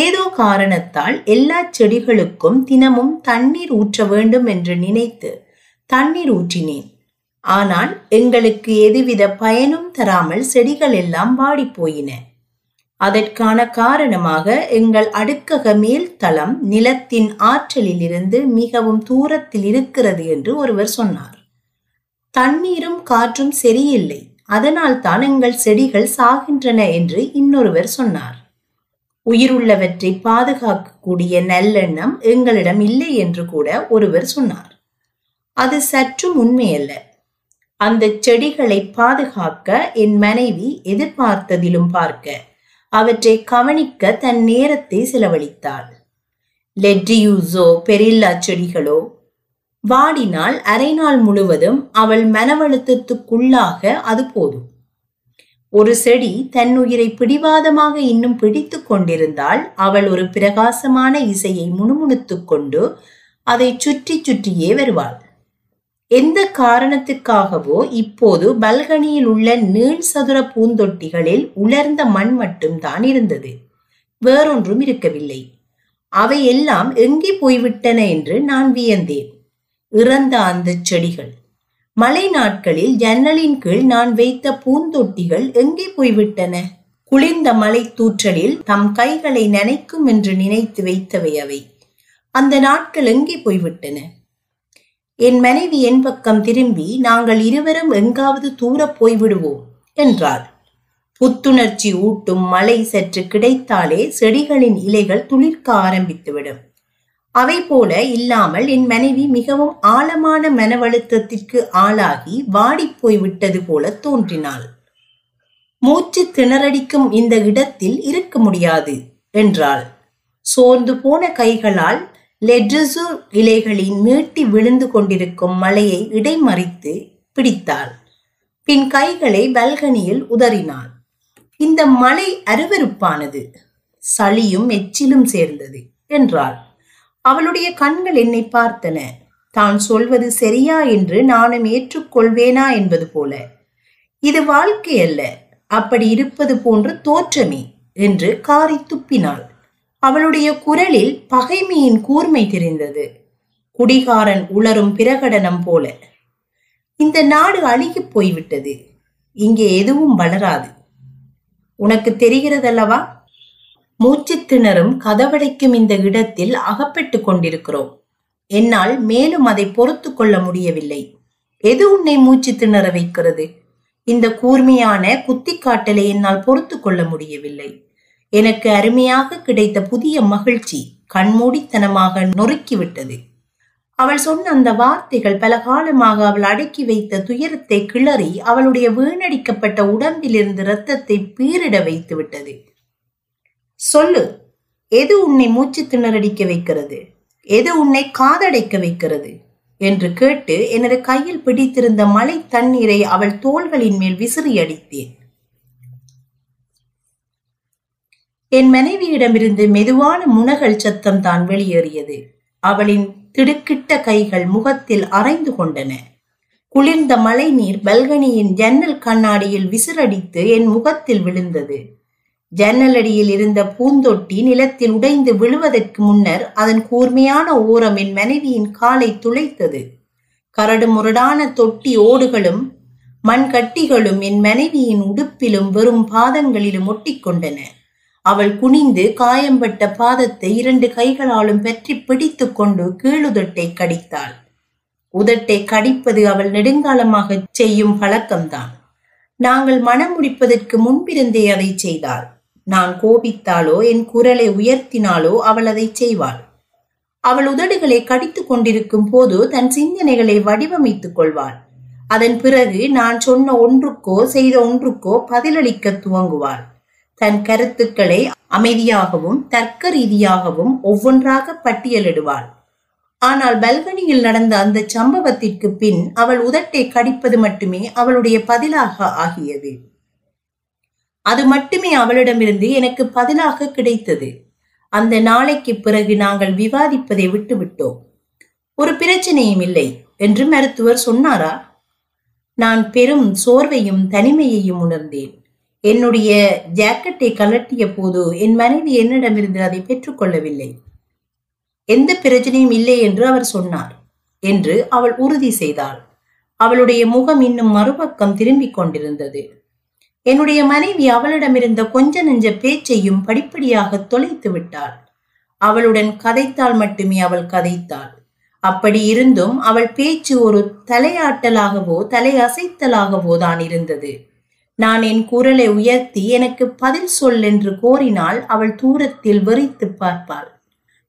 ஏதோ காரணத்தால் எல்லா செடிகளுக்கும் தினமும் தண்ணீர் ஊற்ற வேண்டும் என்று நினைத்து தண்ணீர் ஊற்றினேன். ஆனால் எங்களுக்கு எதுவித பயனும் தராமல் செடிகள் எல்லாம் வாடி போயின. அதற்கான காரணமாக எங்கள் அடுக்கக மேல் தளம் நிலத்தின் ஆற்றலிலிருந்து மிகவும் தூரத்தில் இருக்கிறது என்று ஒருவர் சொன்னார். தண்ணீரும் காற்றும் சரியில்லை, அதனால் தான் எங்கள் செடிகள் சாகின்றன என்று இன்னொருவர் சொன்னார். உயிருள்ளவற்றை பாதுகாக்கக்கூடிய நல்லெண்ணம் எங்களிடம் இல்லை என்று கூட ஒருவர் சொன்னார். அது சற்றும் உண்மையல்ல. அந்த செடிகளை பாதுகாக்க என் மனைவி எதிர்பார்த்ததிலும் பார்க்க அவற்றை கவனிக்க தன் நேரத்தை செலவழித்தாள். லெட்ரியூஸோ பெரில்லா செடிகளோ வாடினால் அரை நாள் முழுவதும் அவள் மனவழுத்தத்துக்குள்ளாக அது போதும். ஒரு செடி தன்னுயிரை பிடிவாதமாக இன்னும் பிடித்து கொண்டிருந்தால் அவள் ஒரு பிரகாசமான இசையை முணுமுணுத்து கொண்டு அதை சுற்றி சுற்றியே வருவாள். எந்த காரணத்திற்காகவோ இப்போது பல்கனியில் உள்ள நீள் சதுர பூந்தொட்டிகளில் உலர்ந்த மண் மட்டும்தான் இருந்தது. வேறொன்றும் இருக்கவில்லை. அவை எல்லாம் எங்கே போய்விட்டன என்று நான் வியந்தேன். இறந்த அந்த செடிகள், மழை நாட்களில் ஜன்னலின் கீழ் நான் வைத்த பூந்தொட்டிகள் எங்கே போய்விட்டன? குளிர்ந்த மலை தூற்றலில் தம் கைகளை நனைக்கும் என்று நினைத்து வைத்தவை அவை. அந்த நாட்கள் எங்கே போய்விட்டன? என் மனைவி என் பக்கம் திரும்பி, நாங்கள் இருவரும் எங்காவது தூர போய்விடுவோம் என்றாள். புத்துணர்ச்சி ஊட்டும் மழை சற்று கிடைத்தாலே செடிகளின் இலைகள் துளிர்க்க ஆரம்பித்துவிடும். அவை போல இல்லாமல் என் மனைவி மிகவும் ஆழமான மனவழுத்தத்திற்கு ஆளாகி வாடிப்போய்விட்டது போல தோன்றினாள். மூச்சு திணறடிக்கும் இந்த இடத்தில் இருக்க முடியாது என்றாள். சோர்ந்து போன கைகளால் லெட்ரஸு இலைகளின் நீட்டி விழுந்து கொண்டிருக்கும் மலையை இடைமறித்து பிடித்தாள். பின் கைகளை பல்கனியில் உதறினாள். இந்த மலை அருவருப்பானது, சளியும் எச்சிலும் சேர்ந்தது என்றாள். அவளுடைய கண்கள் என்னை பார்த்தன. தான் சொல்வது சரியா என்று நானும் ஏற்றுக்கொள்வேனா என்பது போல. இது வாழ்க்கை அல்ல, அப்படி இருப்பது போன்று தோற்றமே என்று காரி துப்பினாள். அவளுடைய குரலில் பகைமையின் கூர்மை தெரிந்தது, குடிகாரன் உளரும் பிரகடனம் போல. இந்த நாடு அழுகி போய்விட்டது, இங்கே எதுவும் வளராது, உனக்கு தெரிகிறதல்லவா? மூச்சு திணறும் கதவடைக்கும் இந்த இடத்தில் அகப்பட்டு கொண்டிருக்கிறோம். என்னால் மேலும் அதை பொறுத்து கொள்ள முடியவில்லை. எது உன்னை மூச்சு திணற வைக்கிறது? இந்த கூர்மையான குத்திக்காட்டலை என்னால் பொறுத்து கொள்ள முடியவில்லை. எனக்கு அருமையாக கிடைத்த புதிய மகிழ்ச்சி கண்மூடித்தனமாக நொறுக்கிவிட்டது. அவள் சொன்ன அந்த வார்த்தைகள் பல காலமாக அவள் அடக்கி வைத்த துயரத்தை கிளறி அவளுடைய வீணடிக்கப்பட்ட உடம்பிலிருந்து இரத்தத்தை பீரிட வைத்து விட்டது. சொல்லு, எது உன்னை மூச்சு திணறடிக்க வைக்கிறது? எது உன்னை காதடைக்க வைக்கிறது என்று கேட்டு எனது கையில் பிடித்திருந்த மழை தண்ணீரை அவள் தோள்களின் மேல் விசிறி அடித்தேன். என் மனைவியிடமிருந்து மெதுவான முனகல் சத்தம் தான் வெளியேறியது. அவளின் திடுக்கிட்ட கைகள் முகத்தில் அரைந்து கொண்டன. குளிர்ந்த மழை நீர் பல்கனியின் ஜன்னல் கண்ணாடியில் விசிறடித்து என் முகத்தில் விழுந்தது. ஜன்னலடியில் இருந்த பூந்தொட்டி நிலத்தில் உடைந்து விழுவதற்கு முன்னர் அதன் கூர்மையான ஓரம் என் மனைவியின் காலை துளைத்தது. கரடு முரடான தொட்டி ஓடுகளும் மண்கட்டிகளும் என் மனைவியின் உடுப்பிலும் வெறும் பாதங்களிலும் ஒட்டிக்கொண்டன. அவள் குனிந்து காயம்பட்ட பாதத்தை இரண்டு கைகளாலும் பற்றி பிடித்து கொண்டு கீழுதட்டை கடித்தாள். உதட்டை கடிப்பது அவள் நெடுங்காலமாக செய்யும் பழக்கம்தான். நாங்கள் மனம் முடிப்பதற்கு முன்பிருந்தே அதை செய்தாள். நான் கோபித்தாலோ என் குரலை உயர்த்தினாலோ அவள் அதை செய்வாள். அவள் உதடுகளை கடித்து கொண்டிருக்கும் போது தன் சிந்தனைகளை வடிவமைத்துக் கொள்வாள். அதன் பிறகு நான் சொன்ன ஒன்றுக்கோ செய்த ஒன்றுக்கோ பதிலளிக்க துவங்குவாள். தன் கருத்துக்களை அமைதியாகவும் தர்க்க ரீதியாகவும் ஒவ்வொன்றாக பட்டியலிடுவாள். ஆனால் பல்கனியில் நடந்த அந்த சம்பவத்திற்கு பின் அவள் உதட்டை கடிப்பது மட்டுமே அவளுடைய பதிலாக ஆகியது. அது மட்டுமே அவளிடமிருந்து எனக்கு பதிலாக கிடைத்தது. அந்த நாளைக்கு பிறகு நாங்கள் விவாதிப்பதை விட்டுவிட்டோம். ஒரு பிரச்சனையும் இல்லை என்று மருத்துவர் சொன்னாரா? நான் பெரும் சோர்வையும் தனிமையையும் உணர்ந்தேன். என்னுடைய ஜாக்கெட்டை கலட்டிய போது என் மனைவி என்னிடமிருந்து அதை பெற்றுக்கொள்ளவில்லை. எந்த பிரச்சனையும் இல்லை என்று அவர் சொன்னார் என்று அவள் உறுதி செய்தாள். அவளுடைய முகம் இன்னும் மறுபக்கம் திரும்பிக் கொண்டிருந்தது. என்னுடைய மனைவி அவளிடமிருந்த கொஞ்ச நெஞ்ச பேச்சையும் படிப்படியாக தொலைத்து விட்டாள். அவளுடன் கதைத்தால் மட்டுமே அவள் கதைத்தாள். அப்படி இருந்தும் அவள் பேச்சு ஒரு தலையாட்டலாகவோ தலையசைத்தலாகவோ தான் இருந்தது. நான் என் குரலை உயர்த்தி எனக்கு பதில் சொல் என்று கோரினால் அவள் தூரத்தில் வெறித்து பார்ப்பாள்.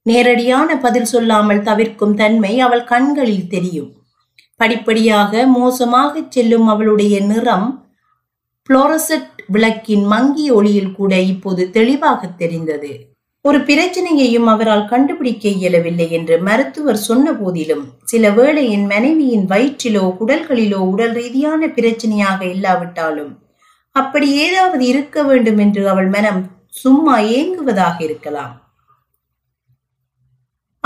நேரடியான பதில் சொல்லாமல் தவிர்க்கும் தன்மை அவள் கண்களில் தெரியும். படிப்படியாக மோசமாக செல்லும் அவளுடைய நிறம் புளோரசென்ட் விளக்கின் மங்கிய ஒளியில் கூட இப்போது தெளிவாக தெரிந்தது. ஒரு பிரச்சனையையும் அவரால் கண்டுபிடிக்க இயலவில்லை என்று மருத்துவர் சொன்ன போதிலும், சில வேளை என் மனைவியின் வயிற்றிலோ குடல்களிலோ உடல் ரீதியான பிரச்சனையாக இல்லாவிட்டாலும் அப்படி ஏதாவது இருக்க வேண்டும் என்று அவள் மனம் சும்மா ஏங்குவதாக இருக்கலாம்.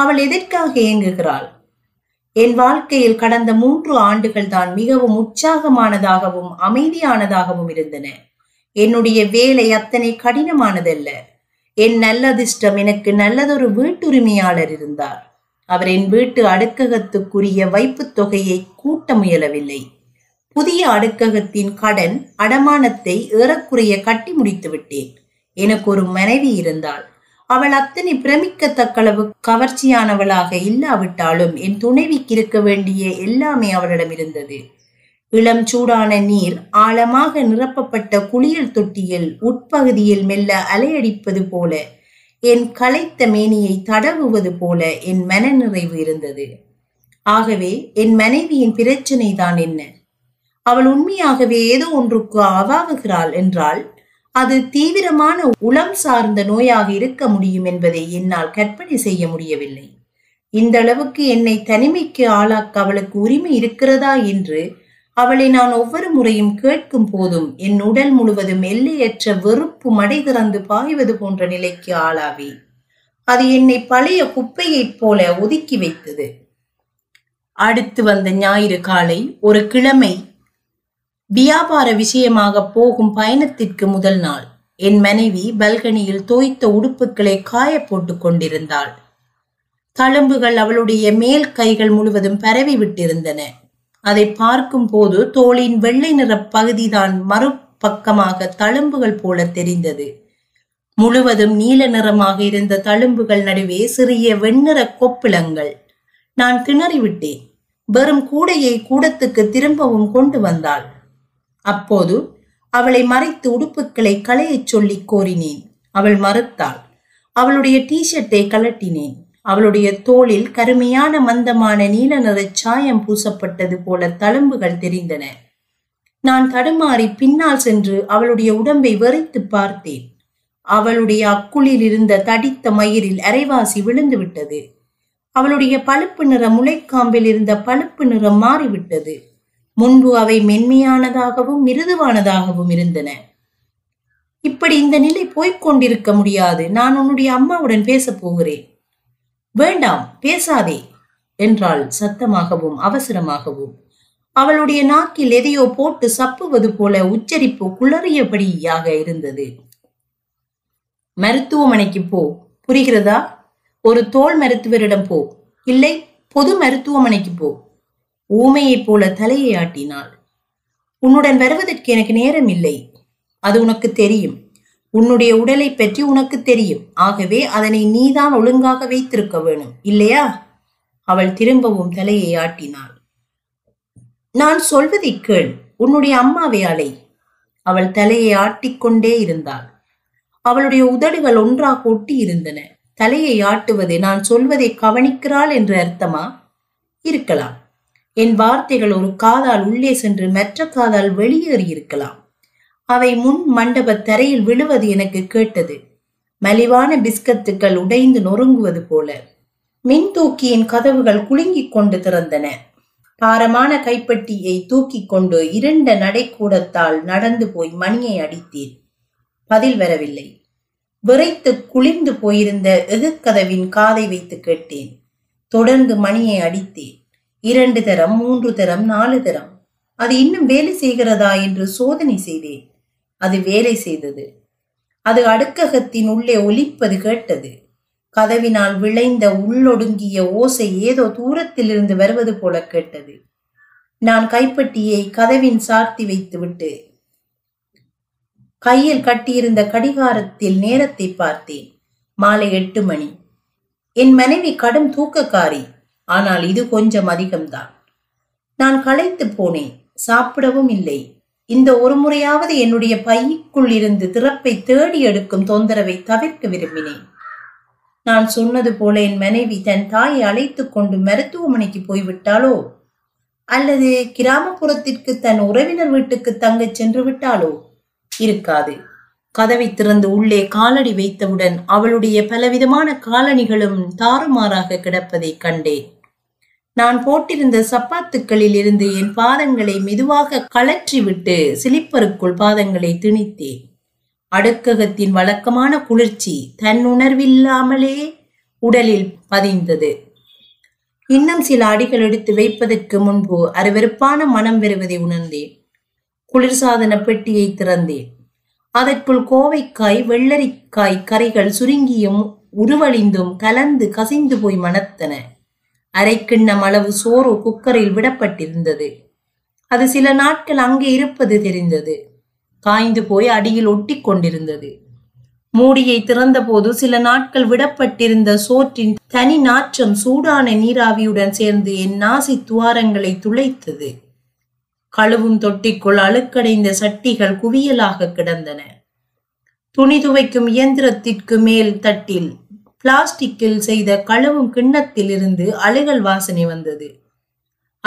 அவள் எதற்காக ஏங்குகிறாள்? என் வாழ்க்கையில் கடந்த மூன்று ஆண்டுகள் தான் மிகவும் உற்சாகமானதாகவும் அமைதியானதாகவும் இருந்தன. என்னுடைய வேலை அத்தனை கடினமானதல்ல. என் நல்லதிர்ஷ்டம், எனக்கு நல்லதொரு வீட்டுரிமையாளர் இருந்தார். அவர் என் வீட்டு அடுக்ககத்துக்குரிய வைப்பு தொகையை கூட்ட முயலவில்லை. புதிய அடுக்ககத்தின் கடன் அடமானத்தை ஏறக்குறைய கட்டி முடித்து விட்டேன். எனக்கு ஒரு மனைவி இருந்தாள். அவள் அத்தனை பிரமிக்கத்தக்களவு கவர்ச்சியானவளாக இல்லாவிட்டாலும் என் துணைவிக்கு இருக்க வேண்டிய எல்லாமே அவளிடம் இருந்தது. இளம் சூடான நீர் ஆழமாக நிரப்பப்பட்ட குளியல் தொட்டியில் உட்பகுதியில் மெல்ல அலையடிப்பது போல, என் களைத்த மேனியை தடவுவது போல என் மனநிறைவு இருந்தது. ஆகவே என் மனைவியின் பிரச்சனை தான் என்ன? அவள் உண்மையாகவே ஏதோ ஒன்றுக்கு அவாவுகிறாள் என்றால் அது தீவிரமான உளம் சார்ந்த நோயாக இருக்க முடியும் என்பதை என்னால் கற்பனை செய்ய முடியவில்லை. இந்த அளவுக்கு என்னை தனிமைக்கு ஆளாக்க அவளுக்கு உரிமை இருக்கிறதா என்று அவளை நான் ஒவ்வொரு முறையும் கேட்கும் போதும் என் உடல் முழுவதும் எல்லையற்ற வெறுப்பு மடை திறந்து பாய்வது போன்ற நிலைக்கு ஆளாவி, அது என்னை பழைய குப்பையைப் போல ஒதுக்கி வைத்தது. அடுத்து வந்த ஞாயிறு காலை ஒரு கிழமை வியாபார விஷயமாக போகும் பயணத்திற்கு முதல் நாள். என் மனைவி பல்கனியில் தோய்த்த உடுப்புகளை காய போட்டு கொண்டிருந்தாள். தழும்புகள் அவளுடைய மேல் கைகள் முழுவதும் பரவி விட்டிருந்தன. அதை பார்க்கும் போது தோளின் வெள்ளை நிற பகுதிதான் மறுபக்கமாக தழும்புகள் போல தெரிந்தது. முழுவதும் நீல நிறமாக இருந்த தழும்புகள் நடுவே சிறிய வெண்ணிற கொப்பிளங்கள். நான் திணறிவிட்டேன். வெறும் கூடையை கூடத்துக்கு திரும்பவும் கொண்டு வந்தாள். அப்போது அவளை மறைத்து உடுப்புகளை களையச் சொல்லி கோரினேன். அவள் மறுத்தாள். அவளுடைய டீஷர்ட்டை கலட்டினேன். அவளுடைய தோளில் கருமையான மந்தமான நீல நிற சாயம் பூசப்பட்டது போல தழும்புகள் தெரிந்தன. நான் தடுமாறி பின்னால் சென்று அவளுடைய உடம்பை வெறித்து பார்த்தேன். அவளுடைய அக்குளில் இருந்த தடித்த மயிரில் அரைவாசி விழுந்து விட்டது. அவளுடைய பழுப்பு நிற முளைக்காம்பில் இருந்த பழுப்பு நிறம் மாறிவிட்டது. முன்பு அவை மென்மையானதாகவும் மிருதுவானதாகவும் இருந்தன. இப்படி இந்த நிலை போய்கொண்டிருக்க முடியாது. நான் உன்னுடைய அம்மாவுடன் பேசப் போகிறேன். வேண்டாம், பேசாதே என்றாள் சத்தமாகவும் அவசரமாகவும். அவளுடைய நாக்கில் எதையோ போட்டு சப்புவது போல உச்சரிப்பு குளறியபடியாக இருந்தது. மருத்துவமனைக்கு போ, புரிகிறதா? ஒரு தோல் மருத்துவரிடம் போ, இல்லை பொது மருத்துவமனைக்கு போ. ஊமையைப் போல தலையை ஆட்டினாள். உன்னுடன் வருவதற்கு எனக்கு நேரம் இல்லை. அது உனக்கு தெரியும். உன்னுடைய உடலை பற்றி உனக்கு தெரியும். ஆகவே அதனை நீதான் ஒழுங்காக வைத்திருக்க வேணும், இல்லையா? அவள் திரும்பவும் தலையை ஆட்டினாள். நான் சொல்வதை கேள். உன்னுடைய அம்மாவை அலை. அவள் தலையை ஆட்டிக்கொண்டே இருந்தாள். அவளுடைய உதடுகள் ஒன்றாக ஒட்டி இருந்தன. தலையை ஆட்டுவது நான் சொல்வதை கவனிக்கிறாள் என்று அர்த்தமா? இருக்கலாம். என் வார்த்தைகள் ஒரு காதால் உள்ளே சென்று மற்ற காதால் வெளியேறி இருக்கலாம். அவை முன் மண்டப தரையில் விழுவது எனக்கு கேட்டது. மலிவான பிஸ்கட்டுகள் உடைந்து நொறுங்குவது போல. மின் தூக்கியின் கதவுகள் குலுங்கி கொண்டு திறந்தன. பாரமான கைப்பட்டியை தூக்கி கொண்டு இரண்ட நடைக்கூடத்தால் நடந்து போய் மணியை அடித்தேன். பதில் வரவில்லை. விரைத்து குளிர்ந்து போயிருந்த எகுக்கதவின் காதை வைத்து கேட்டேன். தொடர்ந்து மணியை அடித்தேன். இரண்டு தரம், மூன்று தரம், நாலு தரம். அது இன்னும் வேலை செய்கிறதா என்று சோதனை செய்தேன். அது வேலை செய்தது. அது அடுக்ககத்தின் உள்ளே ஒலிப்பது கேட்டது. கதவினால் விளைந்த உள்ளொடுங்கிய ஓசை ஏதோ தூரத்தில் இருந்து வருவது போல கேட்டது. நான் கைப்பட்டியை கதவின் சார்த்தி வைத்துவிட்டு கையில் கட்டியிருந்த கடிகாரத்தில் நேரத்தை பார்த்தேன். மாலை எட்டு மணி. என் மனைவி கடும் தூக்கக்காரி. ஆனால் இது கொஞ்சம் அதிகம்தான். நான் களைத்து போனேன். சாப்பிடவும் இல்லை. இந்த ஒரு முறையாவது என்னுடைய பைக்குள் இருந்து திறப்பை தேடி எடுக்கும் தொந்தரவை தவிர்க்க விரும்பினேன். நான் சொன்னது போல என் மனைவி தன் தாயை அழைத்து கொண்டு மருத்துவமனைக்கு போய்விட்டாளோ, அல்லது கிராமப்புறத்திற்கு தன் உறவினர் வீட்டுக்கு தங்கச் சென்று விட்டாளோ? இருக்காது. கதவை திறந்து உள்ளே காலடி வைத்தவுடன் அவளுடைய பலவிதமான காலணிகளும் தாறுமாறாக கிடப்பதை கண்டேன். நான் போட்டிருந்த சப்பாத்துக்களில் இருந்து என் பாதங்களை மெதுவாக கலற்றிவிட்டு சிலிப்பருக்குள் பாதங்களை திணித்தேன். அடுக்ககத்தின் வழக்கமான குளிர்ச்சி தன்னுணர்வில்லாமலே உடலில் பதிந்தது. இன்னும் சில அடிகள் எடுத்து வைப்பதற்கு முன்பு அருவெருப்பான மனம் வருவதை உணர்ந்தேன். குளிர்சாதன பெட்டியை திறந்தேன். அதற்குள் கோவைக்காய் வெள்ளரிக்காய் கரைகள் சுருங்கியும் உருவழிந்தும் கலந்து கசிந்து போய் மணத்தன. அரைக்கிண்ணம் அளவு சோறு குக்கரில் விடப்பட்டிருந்தது. அது சில நாட்கள் அங்கே இருப்பது தெரிந்தது. காய்ந்து போய் அடியில் ஒட்டி கொண்டிருந்தது. மூடியை திறந்தபோது சில நாட்கள் விடப்பட்டிருந்த சோற்றின் தனி நாற்றம் சூடான நீராவியுடன் சேர்ந்து என் நாசி துவாரங்களை துளைத்தது. கழுவும் தொட்டிக்குள் அழுக்கடைந்த சட்டிகள் குவியலாக கிடந்தன. துணி துவைக்கும் இயந்திரத்திற்கு மேல் தட்டில் பிளாஸ்டிக்கில் செய்த கழுவும் கிண்ணத்தில் இருந்து அழுகல் வாசனை வந்தது.